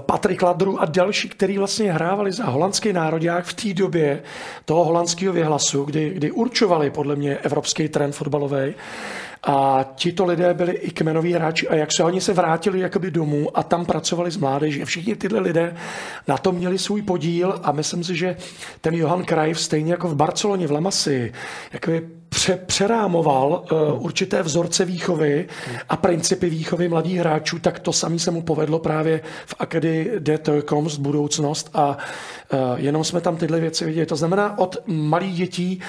Patrick Ladru a další, kteří vlastně hrávali za holandský národák v té době toho holandského vyhlasu, kdy určovali podle mě evropský trend fotbalový. A tito lidé byli i kmenoví hráči a jak se oni se vrátili jakoby domů a tam pracovali s mládeží. Všichni tyhle lidé na to měli svůj podíl a myslím si, že ten Johan Cruyff stejně jako v Barceloně, v La Masii, jakoby přerámoval určité vzorce výchovy a principy výchovy mladých hráčů, tak to samé se mu povedlo právě v Akadii de Toekomst, budoucnost a jenom jsme tam tyhle věci viděli. To znamená od malých dětí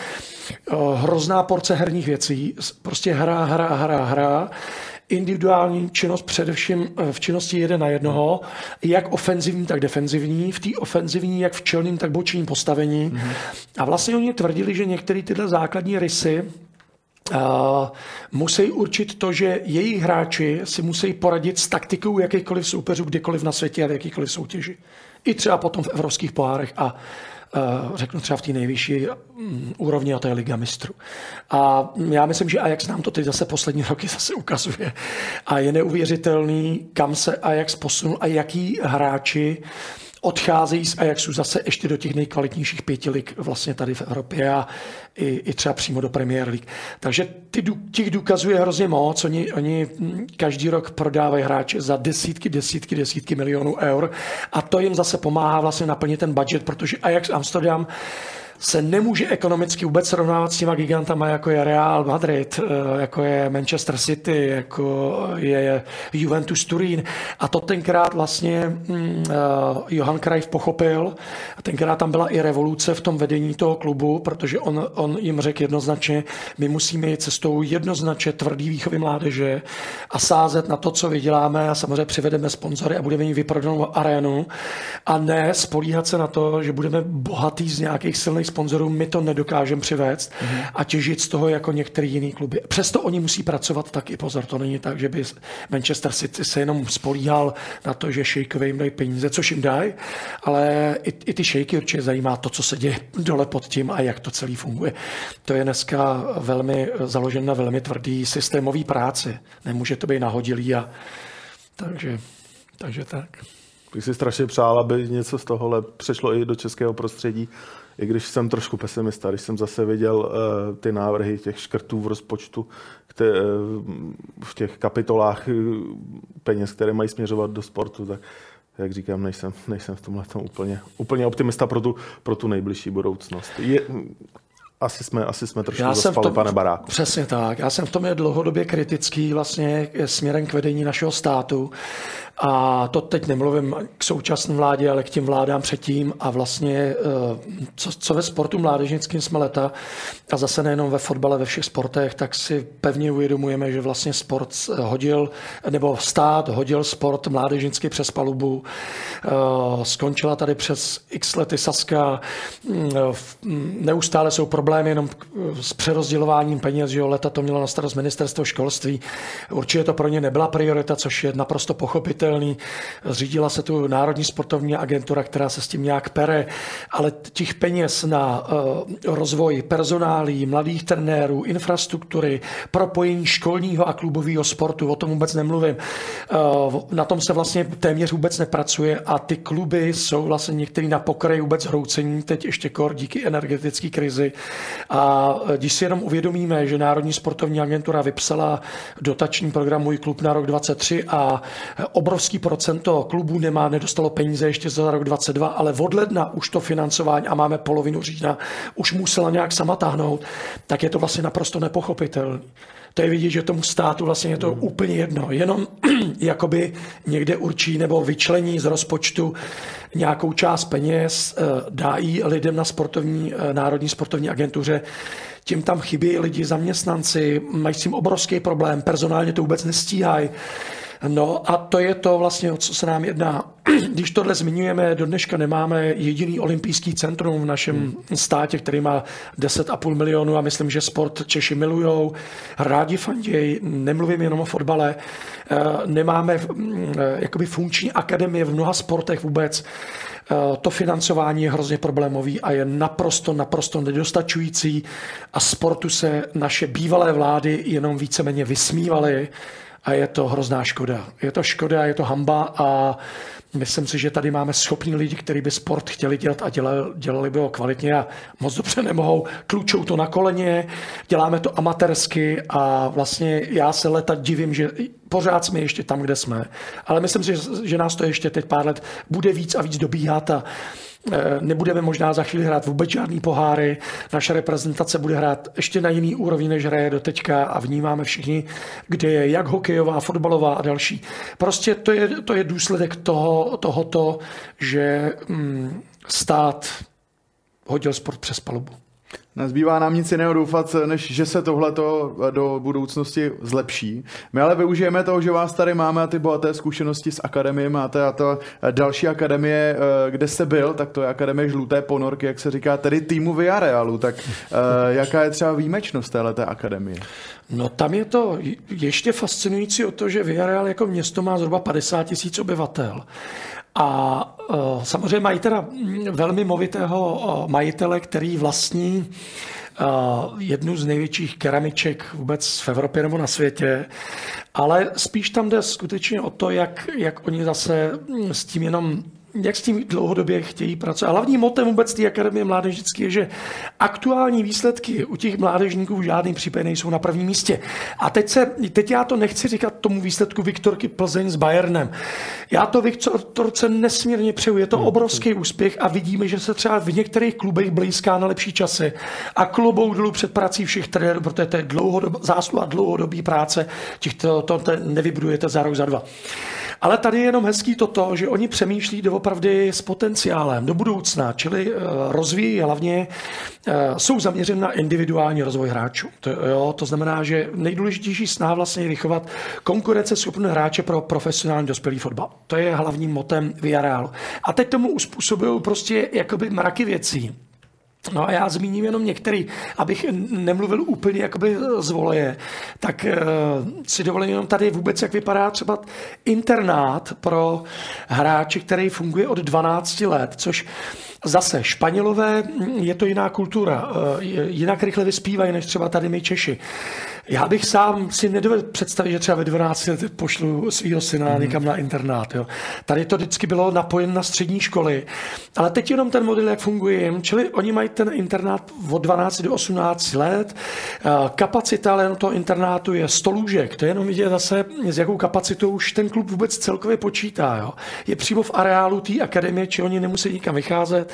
hrozná porce herních věcí, prostě hra. Individuální činnost především v činnosti 1 na 1, jak ofenzivní, tak defenzivní, v té ofenzivní, jak v čelním, tak bočním postavení. A vlastně oni tvrdili, že některé tyhle základní rysy musí určit to, že jejich hráči si musí poradit s taktikou jakýchkoliv soupeřů, kdykoliv na světě a v jakýkoliv soutěži. I třeba potom v evropských pohárech a řeknu třeba v té nejvyšší úrovni a to je Liga mistrů. A já myslím, že Ajax nám to teď zase poslední roky zase ukazuje. A je neuvěřitelný, kam se Ajax posunul a jaký hráči odcházejí z Ajaxu zase ještě do těch nejkvalitnějších pěti lig vlastně tady v Evropě a i třeba přímo do Premier League. Takže těch důkazů je hrozně moc. Oni každý rok prodávají hráče za desítky milionů eur a to jim zase pomáhá vlastně naplnit ten budget, protože Ajax Amsterdam se nemůže ekonomicky vůbec srovnávat s těma gigantama, jako je Real Madrid, jako je Manchester City, jako je Juventus Turín. A to tenkrát vlastně Johan Cruyff pochopil. A tenkrát tam byla i revoluce v tom vedení toho klubu, protože on jim řekl jednoznačně, my musíme jít cestou jednoznačně tvrdý výchovy mládeže a sázet na to, co vyděláme a samozřejmě přivedeme sponzory a budeme jim vyprodanou arénu a ne spolíhat se na to, že budeme bohatý z nějakých silných sponzorů, my to nedokážeme přivést a těžit z toho jako některý jiný kluby. Přesto oni musí pracovat taky, pozor, to není tak, že by Manchester City se jenom spolíhal na to, že šejkové jim dají peníze, což jim dají, ale i ty šejky určitě zajímá to, co se děje dole pod tím a jak to celý funguje. To je dneska velmi založen na velmi tvrdý systémový práci. Nemůže to být nahodilý a takže tak. Bych si strašně přál, aby něco z tohohle přešlo i do českého prostředí. I když jsem trošku pesimista, když jsem zase viděl ty návrhy těch škrtů v rozpočtu, v těch kapitolách peněz, které mají směřovat do sportu, tak jak říkám, nejsem v tomhletom úplně optimista pro tu nejbližší budoucnost. Asi jsme trošku zaspali, pane Baráku. Přesně tak. Já jsem v tom je dlouhodobě kritický vlastně směrem k vedení našeho státu. A to teď nemluvím k současné vládě, ale k těm vládám předtím. A vlastně, co ve sportu mládežnickým jsme leta, a zase nejenom ve fotbale, ve všech sportech, tak si pevně uvědomujeme, že vlastně sport hodil, nebo stát hodil sport mládežnický přes palubu. Skončila tady přes x lety Sazka. Neustále jsou problémy jenom s přerozdělováním peněz, že jo, leta to mělo na starost ministerstvo školství. Určitě to pro ně nebyla priorita, což je naprosto pochopitelné. Zřídila se tu Národní sportovní agentura, která se s tím nějak pere, ale těch peněz na rozvoj personálí, mladých trenérů, infrastruktury, propojení školního a klubového sportu, o tom vůbec nemluvím. Na tom se vlastně téměř vůbec nepracuje a ty kluby jsou vlastně některý na pokraji vůbec hroucení, teď ještě kor díky energetické krizi. A když si jenom uvědomíme, že Národní sportovní agentura vypsala dotační program Můj klub na rok 2023 a obrovský procento klubů nedostalo peníze ještě za rok 2022, ale od ledna už to financování a máme polovinu října, už musela nějak sama táhnout, tak je to vlastně naprosto nepochopitelné. To je vidět, že tomu státu vlastně je to úplně jedno. Jenom jakoby někde určí nebo vyčlení z rozpočtu nějakou část peněz, dají lidem na Národní sportovní agentuře. Tím tam chybí lidi, zaměstnanci, mají s tím obrovský problém, personálně to vůbec nestíhají. No a to je to vlastně, o co se nám jedná. Když tohle zmiňujeme, do dneška nemáme jediný olympijský centrum v našem státě, který má 10,5 milionu a myslím, že sport Češi milujou, rádi fandějí, nemluvím jenom o fotbale, nemáme jakoby funkční akademie v mnoha sportech vůbec. To financování je hrozně problémový a je naprosto nedostačující a sportu se naše bývalé vlády jenom víceméně vysmívaly. A je to hrozná škoda. Je to škoda, je to hanba a myslím si, že tady máme schopní lidi, kteří by sport chtěli dělat a dělali by ho kvalitně a moc dobře nemohou. Klučou to na koleně, děláme to amatérsky a vlastně já se leta divím, že pořád jsme ještě tam, kde jsme. Ale myslím si, že nás to ještě teď pár let bude víc a víc dobíhat a nebudeme možná za chvíli hrát vůbec žádný poháry, naše reprezentace bude hrát ještě na jiný úrovni, než hraje do teďka a vnímáme všichni, kde je jak hokejová, fotbalová a další. Prostě to je důsledek tohoto, že stát hodil sport přes palubu. Nezbývá nám nic jiného doufat, než že se tohleto do budoucnosti zlepší. My ale využijeme toho, že vás tady máme a ty bohaté zkušenosti s akademie máte a ta další akademie, kde jste byl, tak to je akademie žluté ponorky, jak se říká, tedy týmu Villarealu. Tak jaká je třeba výjimečnost téhleté akademie? No tam je to ještě fascinující o to, že Villarreal jako město má zhruba 50,000 obyvatel. A samozřejmě mají teda velmi movitého majitele, který vlastní jednu z největších keramiček vůbec v Evropě nebo na světě, ale spíš tam jde skutečně o to, jak oni zase s tím jenom jak s tím dlouhodobě chtějí pracovat. Hlavní motiv vůbec té akademie mládežnické je, že aktuální výsledky u těch mládežníků v žádném případě nejsou na prvním místě. A teď já to nechci říkat tomu výsledku Viktorky Plzeň s Bayernem. Já to Viktorce nesmírně přeju. Je to obrovský úspěch a vidíme, že se třeba v některých klubech blízká na lepší časy. A klobouk dolů před prací všech trenérů, protože to je zásluha dlouhodobý práce, to nevybudujete za rok, za dva. Ale tady je jenom hezký toto, že oni přemýšlí doopravdy s potenciálem do budoucna, čili rozvíjí hlavně, jsou zaměřen na individuální rozvoj hráčů. To znamená, že nejdůležitější snaha vlastně je vychovat konkurenceschopné hráče pro profesionální dospělý fotbal. To je hlavním motem Villarrealu. A teď tomu uspůsobují prostě jakoby mraky věcí. No a já zmíním jenom některý, abych nemluvil úplně jakoby z voleje, tak si dovolím jenom tady vůbec, jak vypadá třeba internát pro hráče, který funguje od 12 let, což zase Španělové, je to jiná kultura, jinak rychle vyspívají, než třeba tady my Češi. Já bych sám si nedovedl představit, že třeba ve 12 let pošlu svýho syna někam na internát. Jo. Tady to vždycky bylo napojen na střední školy, ale teď jenom ten model, jak funguje, čili oni mají ten internát od 12 do 18 let. Kapacita ale toho internátu je 100 lůžek. To je jenom vidět zase, s jakou kapacitou už ten klub vůbec celkově počítá. Jo. Je přímo v areálu té akademie, či oni nemusí nikam vycházet.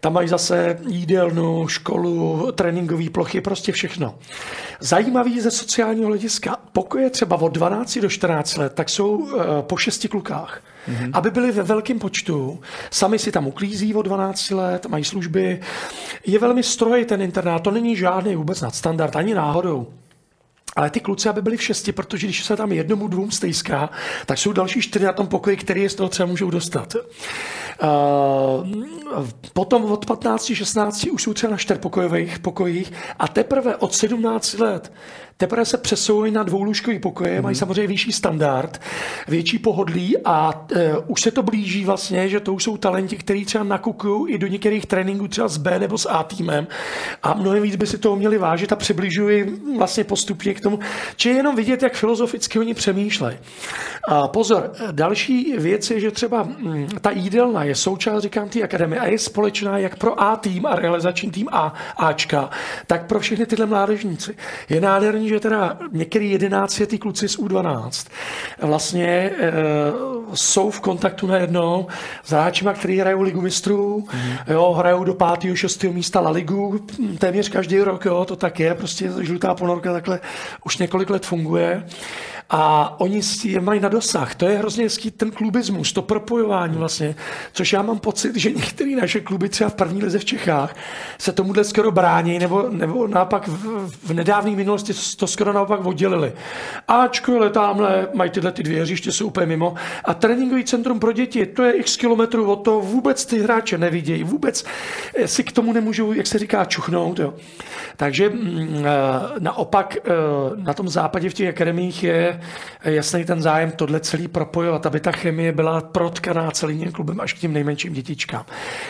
Tam mají zase jídelnu, školu, tréninkové plochy, prostě všechno. Zajímavý ze sociálního hlediska. Pokud je třeba od 12 do 14 let, tak jsou po 6 klukách. Aby byli ve velkém počtu, sami si tam uklízí od 12 let, mají služby. Je velmi strohý ten internát, to není žádný vůbec nadstandard, ani náhodou. Ale ty kluci, aby byli v 6, protože když se tam jednomu, dvou stejská, tak jsou další 4 na tom pokoji, který je z toho třeba můžou dostat. Potom od 15, 16 už jsou třeba na 4 pokojích a teprve od 17 let teprve se přesouvají na dvoulůžkový pokoje, mají samozřejmě vyšší standard, větší pohodlí a už se to blíží vlastně, že to už jsou talenti, kteří třeba nakukují i do některých tréninků třeba s B nebo s A týmem a mnohem víc by si toho měli vážit a přibližují vlastně postupně k tomu, či jenom vidět, jak filozoficky oni přemýšlejí. Pozor, další věc je, že třeba ta jídelna je součást, říkám, té akademie a je společná jak pro A tým a realizační tým Ačka, tak pro všechny tyhle mládežníci. Je nádherný, že teda některý 11letí kluci z U12 vlastně jsou v kontaktu najednou s hráčima, kteří hrajou Ligu mistrů, jo, hrajou do 5. 6. místa La Ligu, téměř každý rok, jo, to tak je, prostě žlutá ponorka takhle už několik let funguje. A oni je mají na dosah. To je hrozně hezký ten klubismus, to propojování vlastně, což já mám pocit, že některé naše kluby třeba v první lize v Čechách se tomuhle skoro brání, nebo naopak v nedávné minulosti to skoro naopak oddělili. Ačko, ale tamhle mají tyhle ty dvě hřiště, jsou úplně mimo. A tréninkový centrum pro děti, to je x kilometrů od toho, vůbec ty hráče nevidějí, vůbec si k tomu nemůžou, jak se říká, čuchnout. Jo. Takže naopak na tom západě v těch akademiích je jasný ten zájem tohle celý propojovat, aby ta chemie byla protkaná celým klubem až k těm nejmenším dětičkám.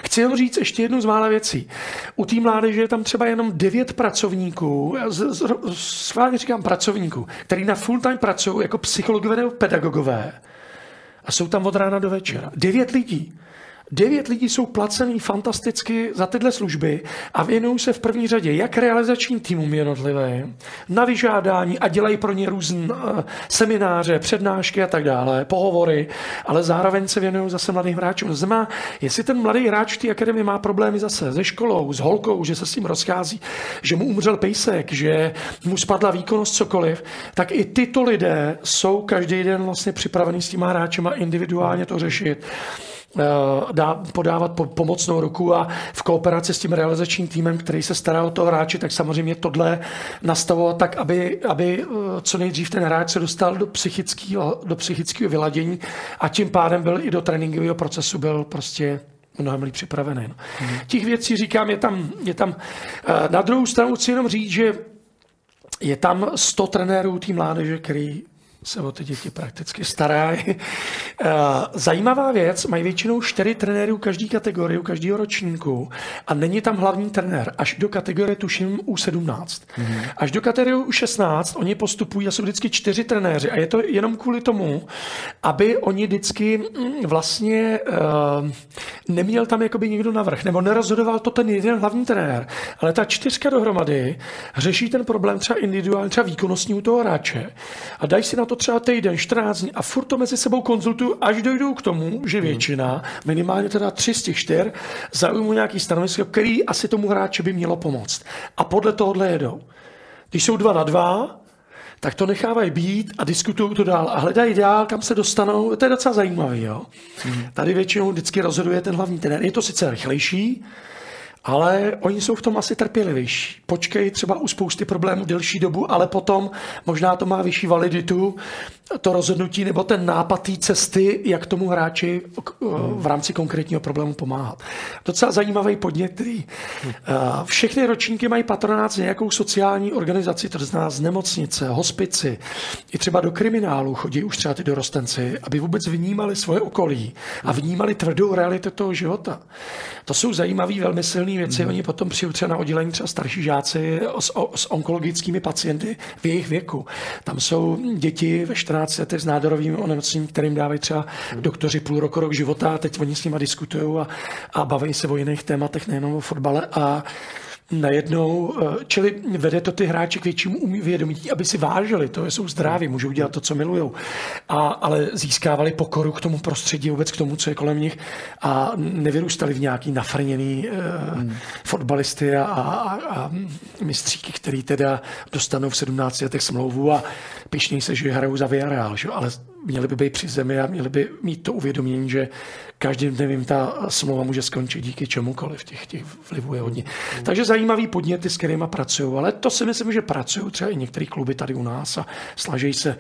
Chci jenom říct ještě jednu z mála věcí. U té mládeže je tam třeba jenom 9 pracovníků, schválně říkám pracovníků, který na full time pracují jako psychologové nebo pedagogové a jsou tam od rána do večera. 9 lidí. 9 lidí jsou placený fantasticky za tyhle služby a věnují se v první řadě jak realizačním týmům jednotlivé, na vyžádání a dělají pro ně různé semináře, přednášky a tak dále, pohovory, ale zároveň se věnují zase mladým hráčům. To znamená, jestli ten mladý hráč v té akademii má problémy zase se školou, s holkou, že se s ním rozchází, že mu umřel pejsek, že mu spadla výkonnost cokoliv, tak i tyto lidé jsou každý den vlastně připraveni s těma hráčema individuálně to řešit. Podávat pomocnou ruku a v kooperaci s tím realizačním týmem, který se stará o toho hráče, tak samozřejmě tohle nastavovat tak, aby co nejdřív ten hráč se dostal do psychického vyladění a tím pádem byl i do tréninkového procesu byl prostě mnohem líp připravený. No. Těch věcí, říkám, je tam. Na druhou stranu chci jenom říct, že je tam 100 trenérů tým mládeže, který se o ty děti prakticky stará. Zajímavá věc, mají většinou 4 trenérů každý kategorii, každého ročníku a není tam hlavní trenér. Až do kategorie tuším U17. Mm-hmm. Až do kategorie U16 oni postupují a jsou vždycky 4 trenéři a je to jenom kvůli tomu, aby oni vždycky vlastně neměl tam jakoby nikdo navrch, nebo nerozhodoval to ten jeden hlavní trenér. Ale ta 4 dohromady řeší ten problém třeba individuálně, třeba výkonnostní u toho hráče a dají si na to třeba týden, 14 dní a furt to mezi sebou konzultují, až dojdou k tomu, že většina, minimálně teda 3 z těch 4, zaujmou nějaký stanovisko, který asi tomu hráči by mělo pomoct. A podle tohohle jedou. Když jsou 2 na 2, tak to nechávají být a diskutují to dál a hledají dál, kam se dostanou. To je docela zajímavé. Jo? Tady většinou vždycky rozhoduje ten hlavní trenér. Je to sice rychlejší, ale oni jsou v tom asi trpělivější. Počkej třeba u spousty problémů delší dobu, ale potom možná to má vyšší validitu, to rozhodnutí nebo ten nápad té cesty, jak tomu hráči v rámci konkrétního problému pomáhat. Docela zajímavý podnět, který všechny ročníky mají patronát z nějakou sociální organizaci, to znamená z nemocnice, hospici, i třeba do kriminálu chodí už třeba ty dorostenci, aby vůbec vnímali svoje okolí a vnímali tvrdou realitu toho života. To jsou zajímavé, velmi silné věci. Oni potom přijou třeba na oddělení třeba starší žáci s onkologickými pacienty v jejich věku. Tam jsou děti ve 14 letech s nádorovým onemocněním, kterým dávají třeba doktoři půl roku, rok života a teď oni s nima diskutují a baví se o jiných tématech, nejenom o fotbale a najednou, čili vede to ty hráči k většímu uvědomění, aby si vážili, to jsou zdraví, můžou dělat to, co milujou, ale získávali pokoru k tomu prostředí, vůbec k tomu, co je kolem nich a nevyrůstali v nějaký nafrněný fotbalisty a mistříky, který teda dostanou v 17 letech smlouvu a pyšněj se, že hrajou za Villarreal, že? Ale měli by být při zemi a měli by mít to uvědomění, že každým dnem ta smlouva může skončit díky čemukoliv, těch vlivů je hodně. Takže zajímavý podněty, s kterýma pracují, ale to si myslím, že pracují třeba i některé kluby tady u nás a snaží se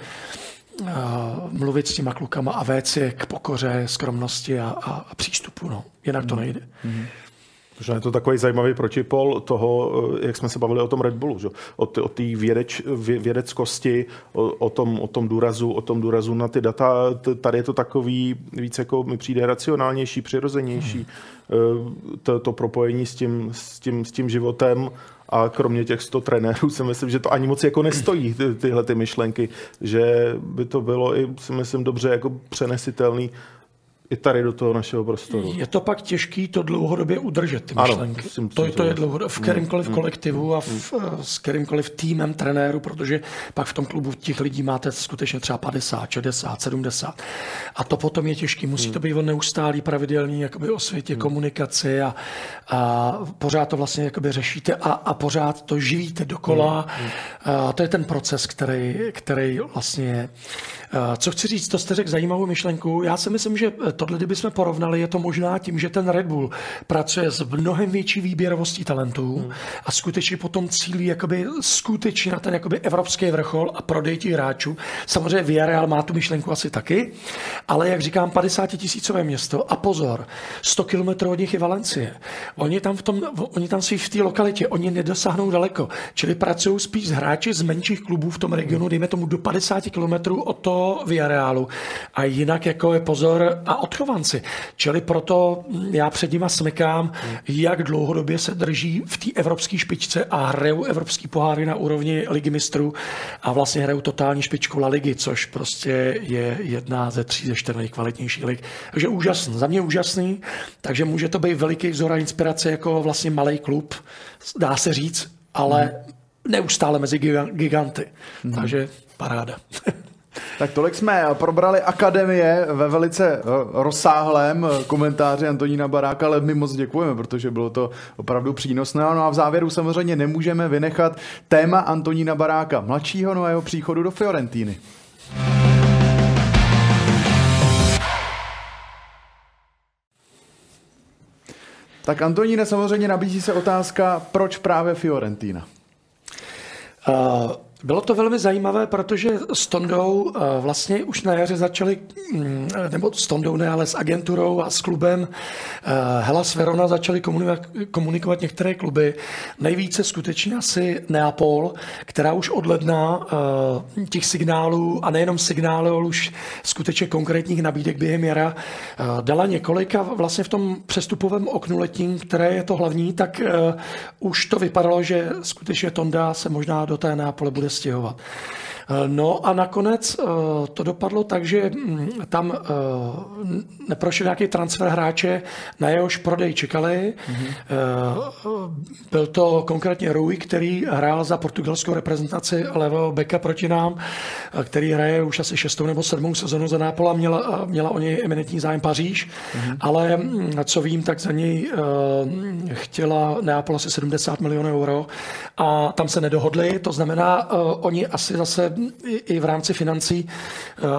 mluvit s těma klukama a vést je k pokoře, skromnosti a přístupu. No. Jinak to nejde. Je to takový zajímavý protipol toho, jak jsme se bavili o tom Red Bullu, že? O té vědeckosti, o tom důrazu na ty data. Tady je to takový víc jako mi přijde racionálnější, přirozenější to propojení s tím životem. A kromě těch 100 trenérů si myslím, že to ani moc jako nestojí tyhle ty myšlenky, že by to bylo i si myslím dobře jako přenesitelný i tady do toho našeho prostoru. Je to pak těžký to dlouhodobě udržet, ty myšlenky. Ano, to je dlouhodobě v kterýmkoliv kolektivu a s kterýmkoliv týmem trenérů, protože pak v tom klubu těch lidí máte skutečně třeba 50, 60, 70. A to potom je těžký. Musí to být o neustálý pravidelný jakoby osvětě, komunikaci a pořád to vlastně jakoby řešíte a pořád to živíte dokola. A to je ten proces, který vlastně... Co chci říct, to jste řekl zajímavou myšlenku. Já si myslím, že tohle, kdybychom porovnali, je to možná tím, že ten Red Bull pracuje s mnohem větší výběrovostí talentů a skutečně potom cílí jakoby, skutečně na ten jakoby, evropský vrchol a prodej těch hráčů. Samozřejmě Villarreal má tu myšlenku asi taky, ale jak říkám, 50-tisícové město a pozor, 100 kilometrů od nich je Valencie. Oni tam si v té lokalitě, oni nedosáhnou daleko, čili pracují spíš s hráči z menších klubů v tom regionu, dejme tomu do 50 kilometrů od toho Villarealu a jinak jako je pozor a odchovanci. Čili proto já před nima smekám, jak dlouhodobě se drží v té evropské špičce a hrajou evropský poháry na úrovni Ligy mistrů a vlastně hrajou totální špičku La Ligy, což prostě je jedna ze 3 ze 4 nejkvalitnějších lig. Takže úžasný, za mě úžasný, takže může to být veliký vzor a inspirace jako vlastně malej klub, dá se říct, ale neustále mezi giganty. Takže paráda. Tak tolik jsme probrali akademie ve velice rozsáhlém komentáři Antonína Baráka, ale my moc děkujeme, protože bylo to opravdu přínosné. No a v závěru samozřejmě nemůžeme vynechat téma Antonína Baráka mladšího, no a jeho příchodu do Fiorentiny. Tak Antoníne, samozřejmě nabízí se otázka, proč právě Fiorentina? Bylo to velmi zajímavé, protože s Tondou vlastně už na jaře začali, nebo s Tondou ne, ale s agenturou a s klubem Hellas Verona začali komunikovat některé kluby. Nejvíce skutečně asi Neapol, která už od ledna těch signálů, a nejenom signálů, ale už skutečně konkrétních nabídek během jara dala několik a vlastně v tom přestupovém oknu letním, které je to hlavní, tak už to vypadalo, že skutečně Tonda se možná do té Neapole bude stěhovat. No a nakonec to dopadlo tak, že tam neprošel nějaký transfer hráče, na jehož prodej čekali. Byl to konkrétně Rui, který hrál za portugalskou reprezentaci levého beka proti nám, který hraje už asi 6. nebo 7. sezonu za Nápola, měla o něj eminentní zájem Paříž, ale co vím, tak za něj chtěla Nápola asi 70 milionů euro a tam se nedohodli, to znamená, oni asi zase i v rámci financí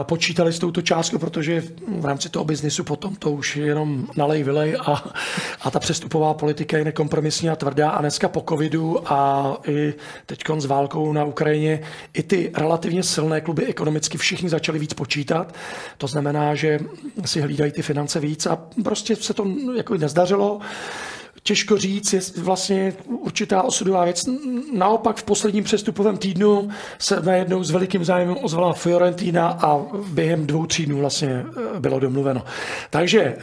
počítali s touto částkou, protože v rámci toho biznisu potom to už jenom nalej vylej a ta přestupová politika je nekompromisní a tvrdá a dneska po covidu a i teďkon s válkou na Ukrajině i ty relativně silné kluby ekonomicky všichni začali víc počítat. To znamená, že si hlídají ty finance víc a prostě se to jako nezdařilo. Těžko říct, je vlastně určitá osudová věc. Naopak v posledním přestupovém týdnu se najednou s velikým zájmem ozvala Fiorentina a během 2-3 dnů vlastně bylo domluveno. Takže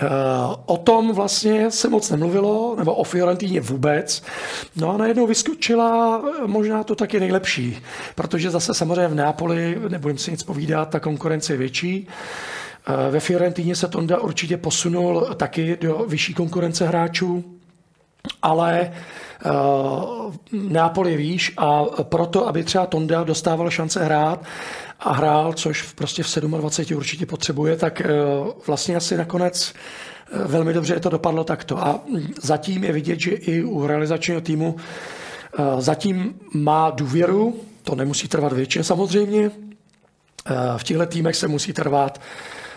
o tom vlastně se moc nemluvilo, nebo o Fiorentině vůbec. No a najednou vyskočila možná to taky nejlepší, protože zase samozřejmě v Neapoli, nebudem si nic povídat, ta konkurence je větší. Ve Fiorentině se Tonda určitě posunul taky do vyšší konkurence hráčů, ale Neapol je výš a proto, aby třeba Tonda dostával šance hrát a hrál, což prostě v 27 určitě potřebuje, tak vlastně asi nakonec velmi dobře to dopadlo takto. A zatím je vidět, že i u realizačního týmu zatím má důvěru, to nemusí trvat věčně samozřejmě, v těchto týmech se musí trvat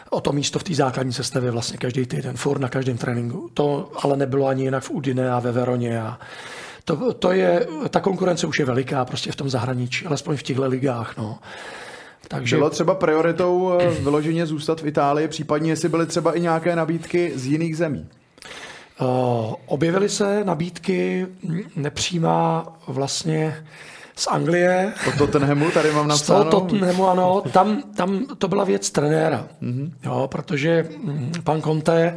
o to místo v té základní sestavě vlastně každý týden, furt na každém tréninku. To ale nebylo ani jinak v Udine a ve Veroně. A to je, ta konkurence už je veliká prostě v tom zahraničí, alespoň v těchto ligách. No. Takže bylo třeba prioritou vyloženě zůstat v Itálii, případně jestli byly třeba i nějaké nabídky z jiných zemí? Objevily se nabídky nepřímá vlastně z Anglie. Od Tottenhamu, tady mám napsáno. Od Tottenhamu, ano. Tam to byla věc trenéra. Jo, protože pan Conte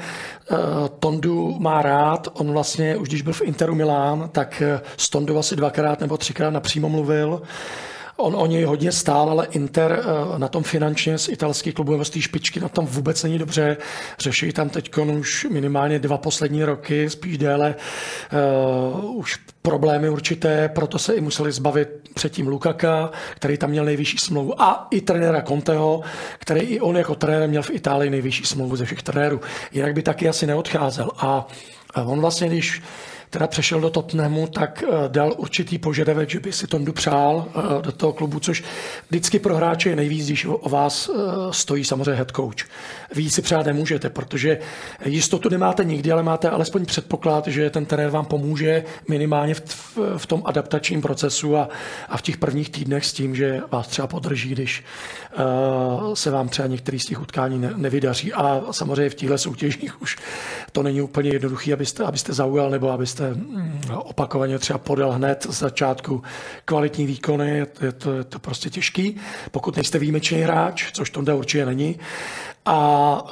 Tondu má rád. On vlastně, už když byl v Interu Milán, tak s Tondu asi 2x nebo 3x napřímo mluvil. On o něj hodně stál, ale Inter na tom finančně z italských klubů z té špičky na tom vůbec není dobře. Řeší tam teď už minimálně 2 poslední roky, spíš déle, už problémy určité, proto se i museli zbavit předtím Lukaka, který tam měl nejvyšší smlouvu, a i trenéra Conteho, který i on jako trenér měl v Itálii nejvyšší smlouvu ze všech trenérů. Jinak by taky asi neodcházel. A on vlastně, když teda přešel do Tottenhamu, tak dal určitý požadavek, že by si Tondu přál do toho klubu, což vždycky pro hráče je nejvíc, když o vás stojí samozřejmě head coach. Víc si přát nemůžete, protože jistotu nemáte nikdy, ale máte alespoň předpoklad, že ten trenér vám pomůže minimálně v tom adaptačním procesu a v těch prvních týdnech s tím, že vás třeba podrží, když se vám třeba některý z těch utkání nevydaří. A samozřejmě v těchto soutěžích už to není úplně jednoduché, abyste zaujal nebo abyste opakovaně třeba podal hned z začátku kvalitní výkony, je to prostě těžký, pokud nejste výjimečný hráč, což Tonda určitě není. A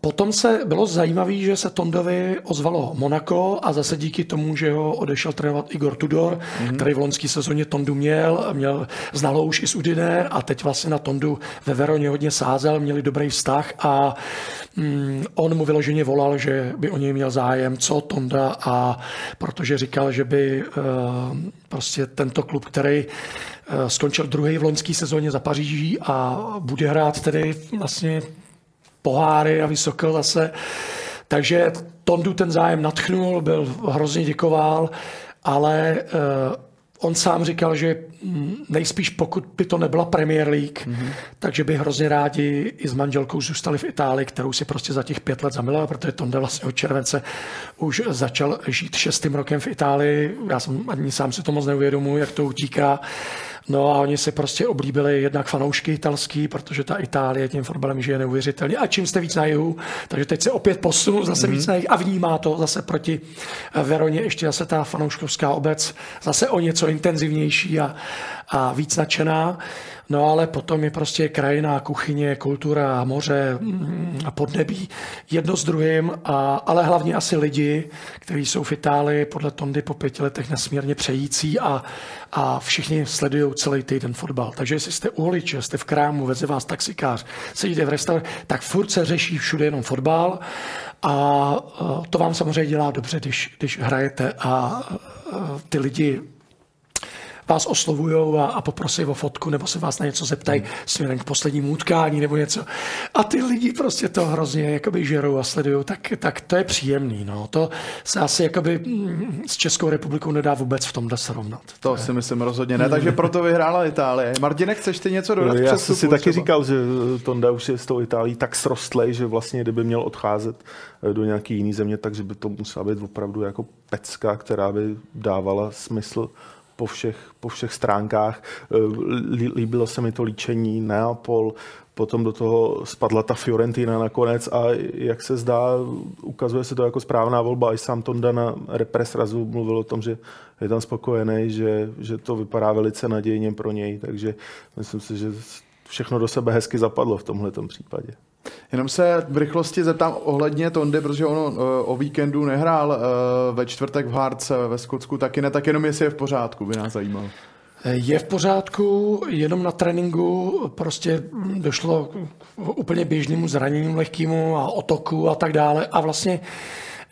potom se bylo zajímavé, že se Tondovi ozvalo Monako a zase díky tomu, že ho odešel trénovat Igor Tudor, který v loňské sezóně Tondu měl, znal ho už i z Udine a teď vlastně na Tondu ve Veroně hodně sázel, měli dobrý vztah a on mu vyloženě volal, že by o něj měl zájem, co Tonda, a protože říkal, že by prostě tento klub, který skončil 2. v loňské sezóně za Paříží a bude hrát tedy vlastně poháry a Vysokl zase. Takže Tondu ten zájem nadchnul, byl hrozně děkoval, ale on sám říkal, že nejspíš pokud by to nebyla Premier League, takže by hrozně rádi i s manželkou zůstali v Itálii, kterou si prostě za těch 5 let zamiloval, protože Tonda vlastně od července už začal žít 6. rokem v Itálii. Já jsem ani sám si to moc neuvědomuji, jak to utíká. No a oni si prostě oblíbili jednak fanoušky italský, protože ta Itálie tím fotbalem žije neuvěřitelně. A čím jste víc na jihu, takže teď se opět posunu zase víc na jih a vnímá to zase proti Veroně ještě zase ta fanouškovská obec zase o něco intenzivnější a víc nadšená. No ale potom je prostě krajina, kuchyně, kultura, moře a podnebí jedno s druhým, ale hlavně asi lidi, kteří jsou v Itálii podle Tondy po 5 letech nesmírně přející a všichni sledují celý týden fotbal. Takže jestli jste u holiče, jste v krámu, veze vás taxikář, sedíte v restauraci, tak furt se řeší všude jenom fotbal a to vám samozřejmě dělá dobře, když hrajete a ty lidi vás oslovujou a poprosí o fotku, nebo se vás na něco zeptají směrem k poslednímu utkání nebo něco. A ty lidi prostě to hrozně jakoby žerou a sledují, tak to je příjemný. No. To se asi jakoby s Českou republikou nedá vůbec v tomhle srovnat. To si myslím rozhodně ne, takže proto vyhrála Itálie. Martine, chceš ty něco dodat? Já jsem si taky říkal, že Tonda už je s tou Itálií tak srostlej, že vlastně kdyby měl odcházet do nějaký jiný země, takže by to musela být opravdu jako pecka, která by dávala smysl po všech stránkách. Líbilo se mi to líčení Neapol, potom do toho spadla ta Fiorentina nakonec a jak se zdá, ukazuje se to jako správná volba. I sám Tonda na Repres razu mluvil o tom, že je tam spokojený, že to vypadá velice nadějně pro něj, takže myslím si, že všechno do sebe hezky zapadlo v tomhletom případě. Jenom se v rychlosti zeptám ohledně Tondy, protože on o víkendu nehrál ve čtvrtek v Hárce ve Skotsku, taky ne, tak jenom jestli je v pořádku, by nás zajímalo. Je v pořádku, jenom na tréninku prostě došlo k úplně běžnému zranění lehkému a otoku a tak dále a vlastně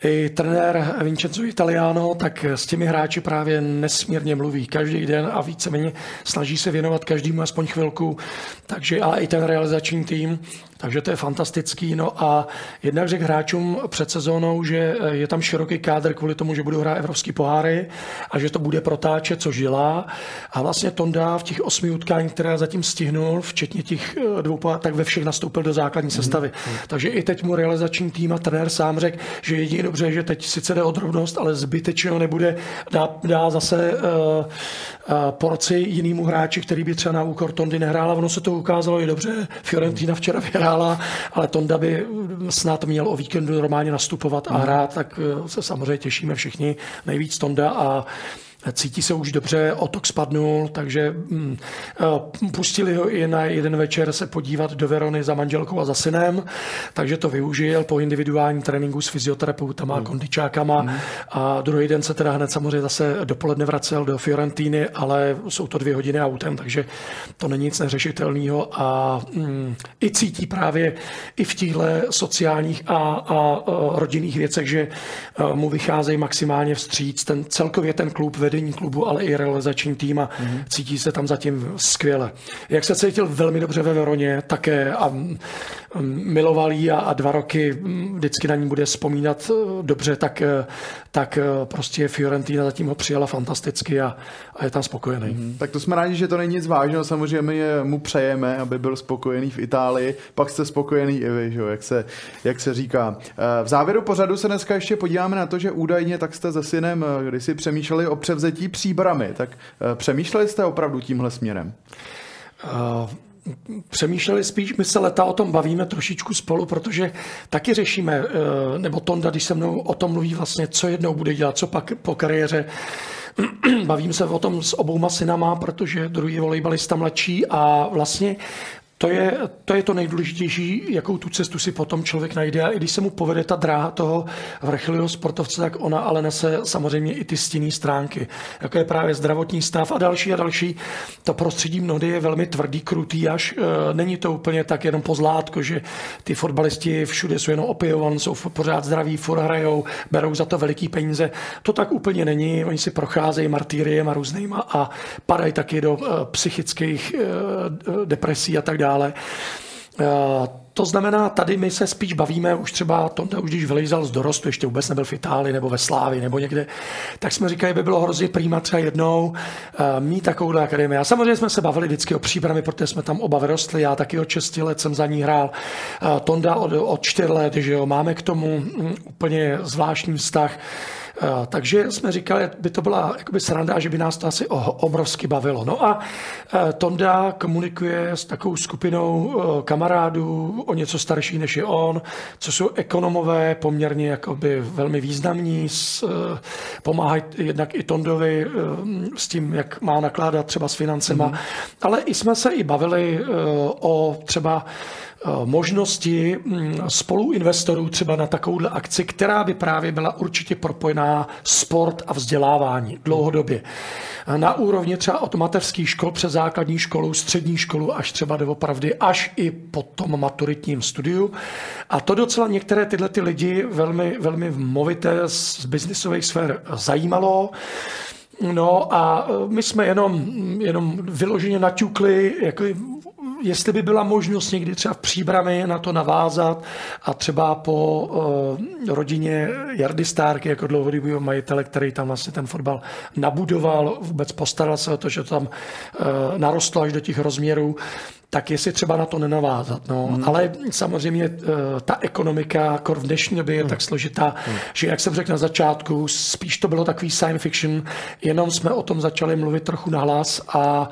i trenér Vincenzo Italiano tak s těmi hráči právě nesmírně mluví každý den a víceméně snaží se věnovat každému aspoň chvilku, takže ale i ten realizační tým, takže to je fantastický. No a jednak řekl hráčům před sezónou, že je tam široký kádr kvůli tomu, že budou hrát evropský poháry a že to bude protáčet, což dělá. A vlastně Tonda v těch 8 utkání, které zatím stihnul, včetně těch 2 pohárů, tak ve všech nastoupil do základní sestavy. Takže i teď mu realizační tým a trenér sám řekl, že jedině dobře, že teď sice jde o drobnost, ale zbytečně ho nebude, dá zase porci jinému hráči, který by třeba na úkor Tondy nehrál. A ono se to ukázalo i dobře. Fiorentina včera vyhrála, ale Tonda by snad měl o víkendu normálně nastupovat a hrát, tak se samozřejmě těšíme všichni, nejvíc Tonda a cítí se už dobře, otok spadnul, takže pustili ho i na jeden večer se podívat do Verony za manželkou a za synem, takže to využil po individuální tréninku s fyzioterapeutama a kondičákama a druhý den se teda hned samozřejmě zase dopoledne vracel do Fiorentiny, ale jsou to 2 hodiny autem, takže to není nic neřešitelného a i cítí právě i v těchto sociálních a rodinných věcech, že mu vycházejí maximálně vstříc celkově ten klub, vedení klubu, ale i realizační tým a cítí se tam zatím skvěle. Jak se cítil velmi dobře ve Veroně, také a miloval ji a 2 roky vždycky na ní bude vzpomínat dobře, tak prostě Fiorentina zatím ho přijala fantasticky a je tam spokojený. Tak to jsme rádi, že to není nic vážného, samozřejmě mu přejeme, aby byl spokojený v Itálii, pak jste spokojený i vy, že? Jak se říká. V závěru pořadu se dneska ještě podíváme na to, že údajně tak jste se synem kdysi přemýšleli o převzetí Příbramy, tak přemýšleli jste opravdu tímhle směrem? Přemýšleli spíš, my se leta o tom bavíme trošičku spolu, protože taky řešíme, nebo Tonda, když se mnou o tom mluví vlastně, co jednou bude dělat, co pak po kariéře. Bavím se o tom s obouma synama, protože druhý je volejbalista mladší a vlastně to je to nejdůležitější, jakou tu cestu si potom člověk najde. A i když se mu povede ta dráha toho vrchlého sportovce, tak ona ale nese samozřejmě i ty stinné stránky. Jako je právě zdravotní stav a další. To prostředí mnohdy je velmi tvrdý, krutý, až není to úplně tak jenom pozlátko, že ty fotbalisti všude jsou jenom opijovaní, jsou pořád zdraví, furt hrajou, berou za to veliký peníze. To tak úplně není. Oni si procházejí martýriem a různýma a padají taky do psychických depresí a tak dále. Ale to znamená, tady my se spíš bavíme, už třeba Tonda, už když vylejzal z dorostu, ještě vůbec nebyl v Itálii nebo ve Slávii nebo někde, tak jsme říkali, by bylo hrozně prýma třeba jednou mít takovouhle akademii. A samozřejmě jsme se bavili vždycky o Příbrami, protože jsme tam oba vyrostli, já taky od 6 let jsem za ní hrál, Tonda od 4 let, že jo, máme k tomu úplně zvláštní vztah. Takže jsme říkali, by to byla jakoby sranda, že by nás to asi obrovsky bavilo. No a Tonda komunikuje s takovou skupinou kamarádů, o něco starší než je on, co jsou ekonomové, poměrně jakoby velmi významní, pomáhají jednak i Tondovi s tím, jak má nakládat třeba s financema, ale i jsme se i bavili o třeba možnosti spoluinvestorů třeba na takovouhle akci, která by právě byla určitě propojená sport a vzdělávání dlouhodobě. Na úrovni třeba od mateřských škol přes základní školu, střední školu až třeba doopravdy, až i po tom maturitním studiu. A to docela některé tyhle ty lidi velmi, velmi movité z biznisových sfér zajímalo. No a my jsme jenom vyloženě naťukli, jako jestli by byla možnost někdy třeba v Příbrami na to navázat a třeba po rodině Jardy Stárky jako dlouhodobýho majitele, který tam vlastně ten fotbal nabudoval, vůbec postaral se o to, že to tam narostlo až do těch rozměrů, tak jestli třeba na to nenavázat. No. Ale samozřejmě ta ekonomika v dnešní době je tak složitá, že jak jsem řekl na začátku, spíš to bylo takový science fiction, jenom jsme o tom začali mluvit trochu nahlas a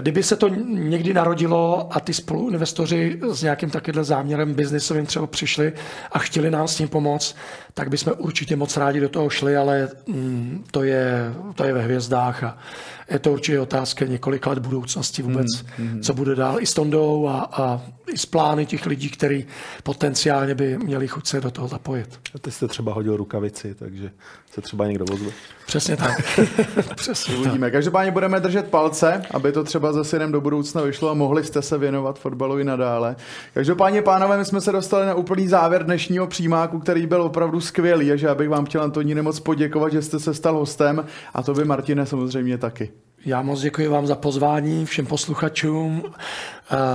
kdyby se to někdy narodilo a ty spoluinvestoři s nějakým takovým záměrem biznisovým třeba přišli a chtěli nám s tím pomoct, tak bychom určitě moc rádi do toho šli, ale to je ve hvězdách a je to určitě otázka několik let budoucnosti vůbec, co bude dál i s Tondou a i s plány těch lidí, kteří potenciálně by měli chuť se do toho zapojit. A ty jste třeba hodil rukavici, takže se třeba někdo ozve. Přesně tak. Přesně tak. Každopádně budeme držet palce, aby to třeba zase jenom do budoucna vyšlo a mohli jste se věnovat fotbalu i nadále. Každopádně, pánové, my jsme se dostali na úplný závěr dnešního přímáku, který byl opravdu skvělý, a že abych vám chtěl, Antoníne, moc poděkovat, že jste se stal hostem a to by, Martine, samozřejmě taky. Já moc děkuji vám za pozvání, všem posluchačům.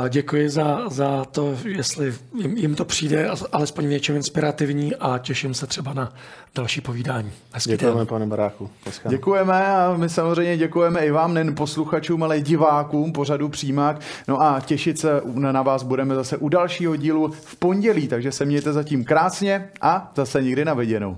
Děkuji za to, jestli jim to přijde alespoň něčem inspirativní a těším se třeba na další povídání. Děkujeme, pane Baráku. Poschám. Děkujeme a my samozřejmě děkujeme i vám, nejen posluchačům, ale i divákům pořadu Přímák. No a těšit se na vás budeme zase u dalšího dílu v pondělí, takže se mějte zatím krásně a zase nikdy na viděnou.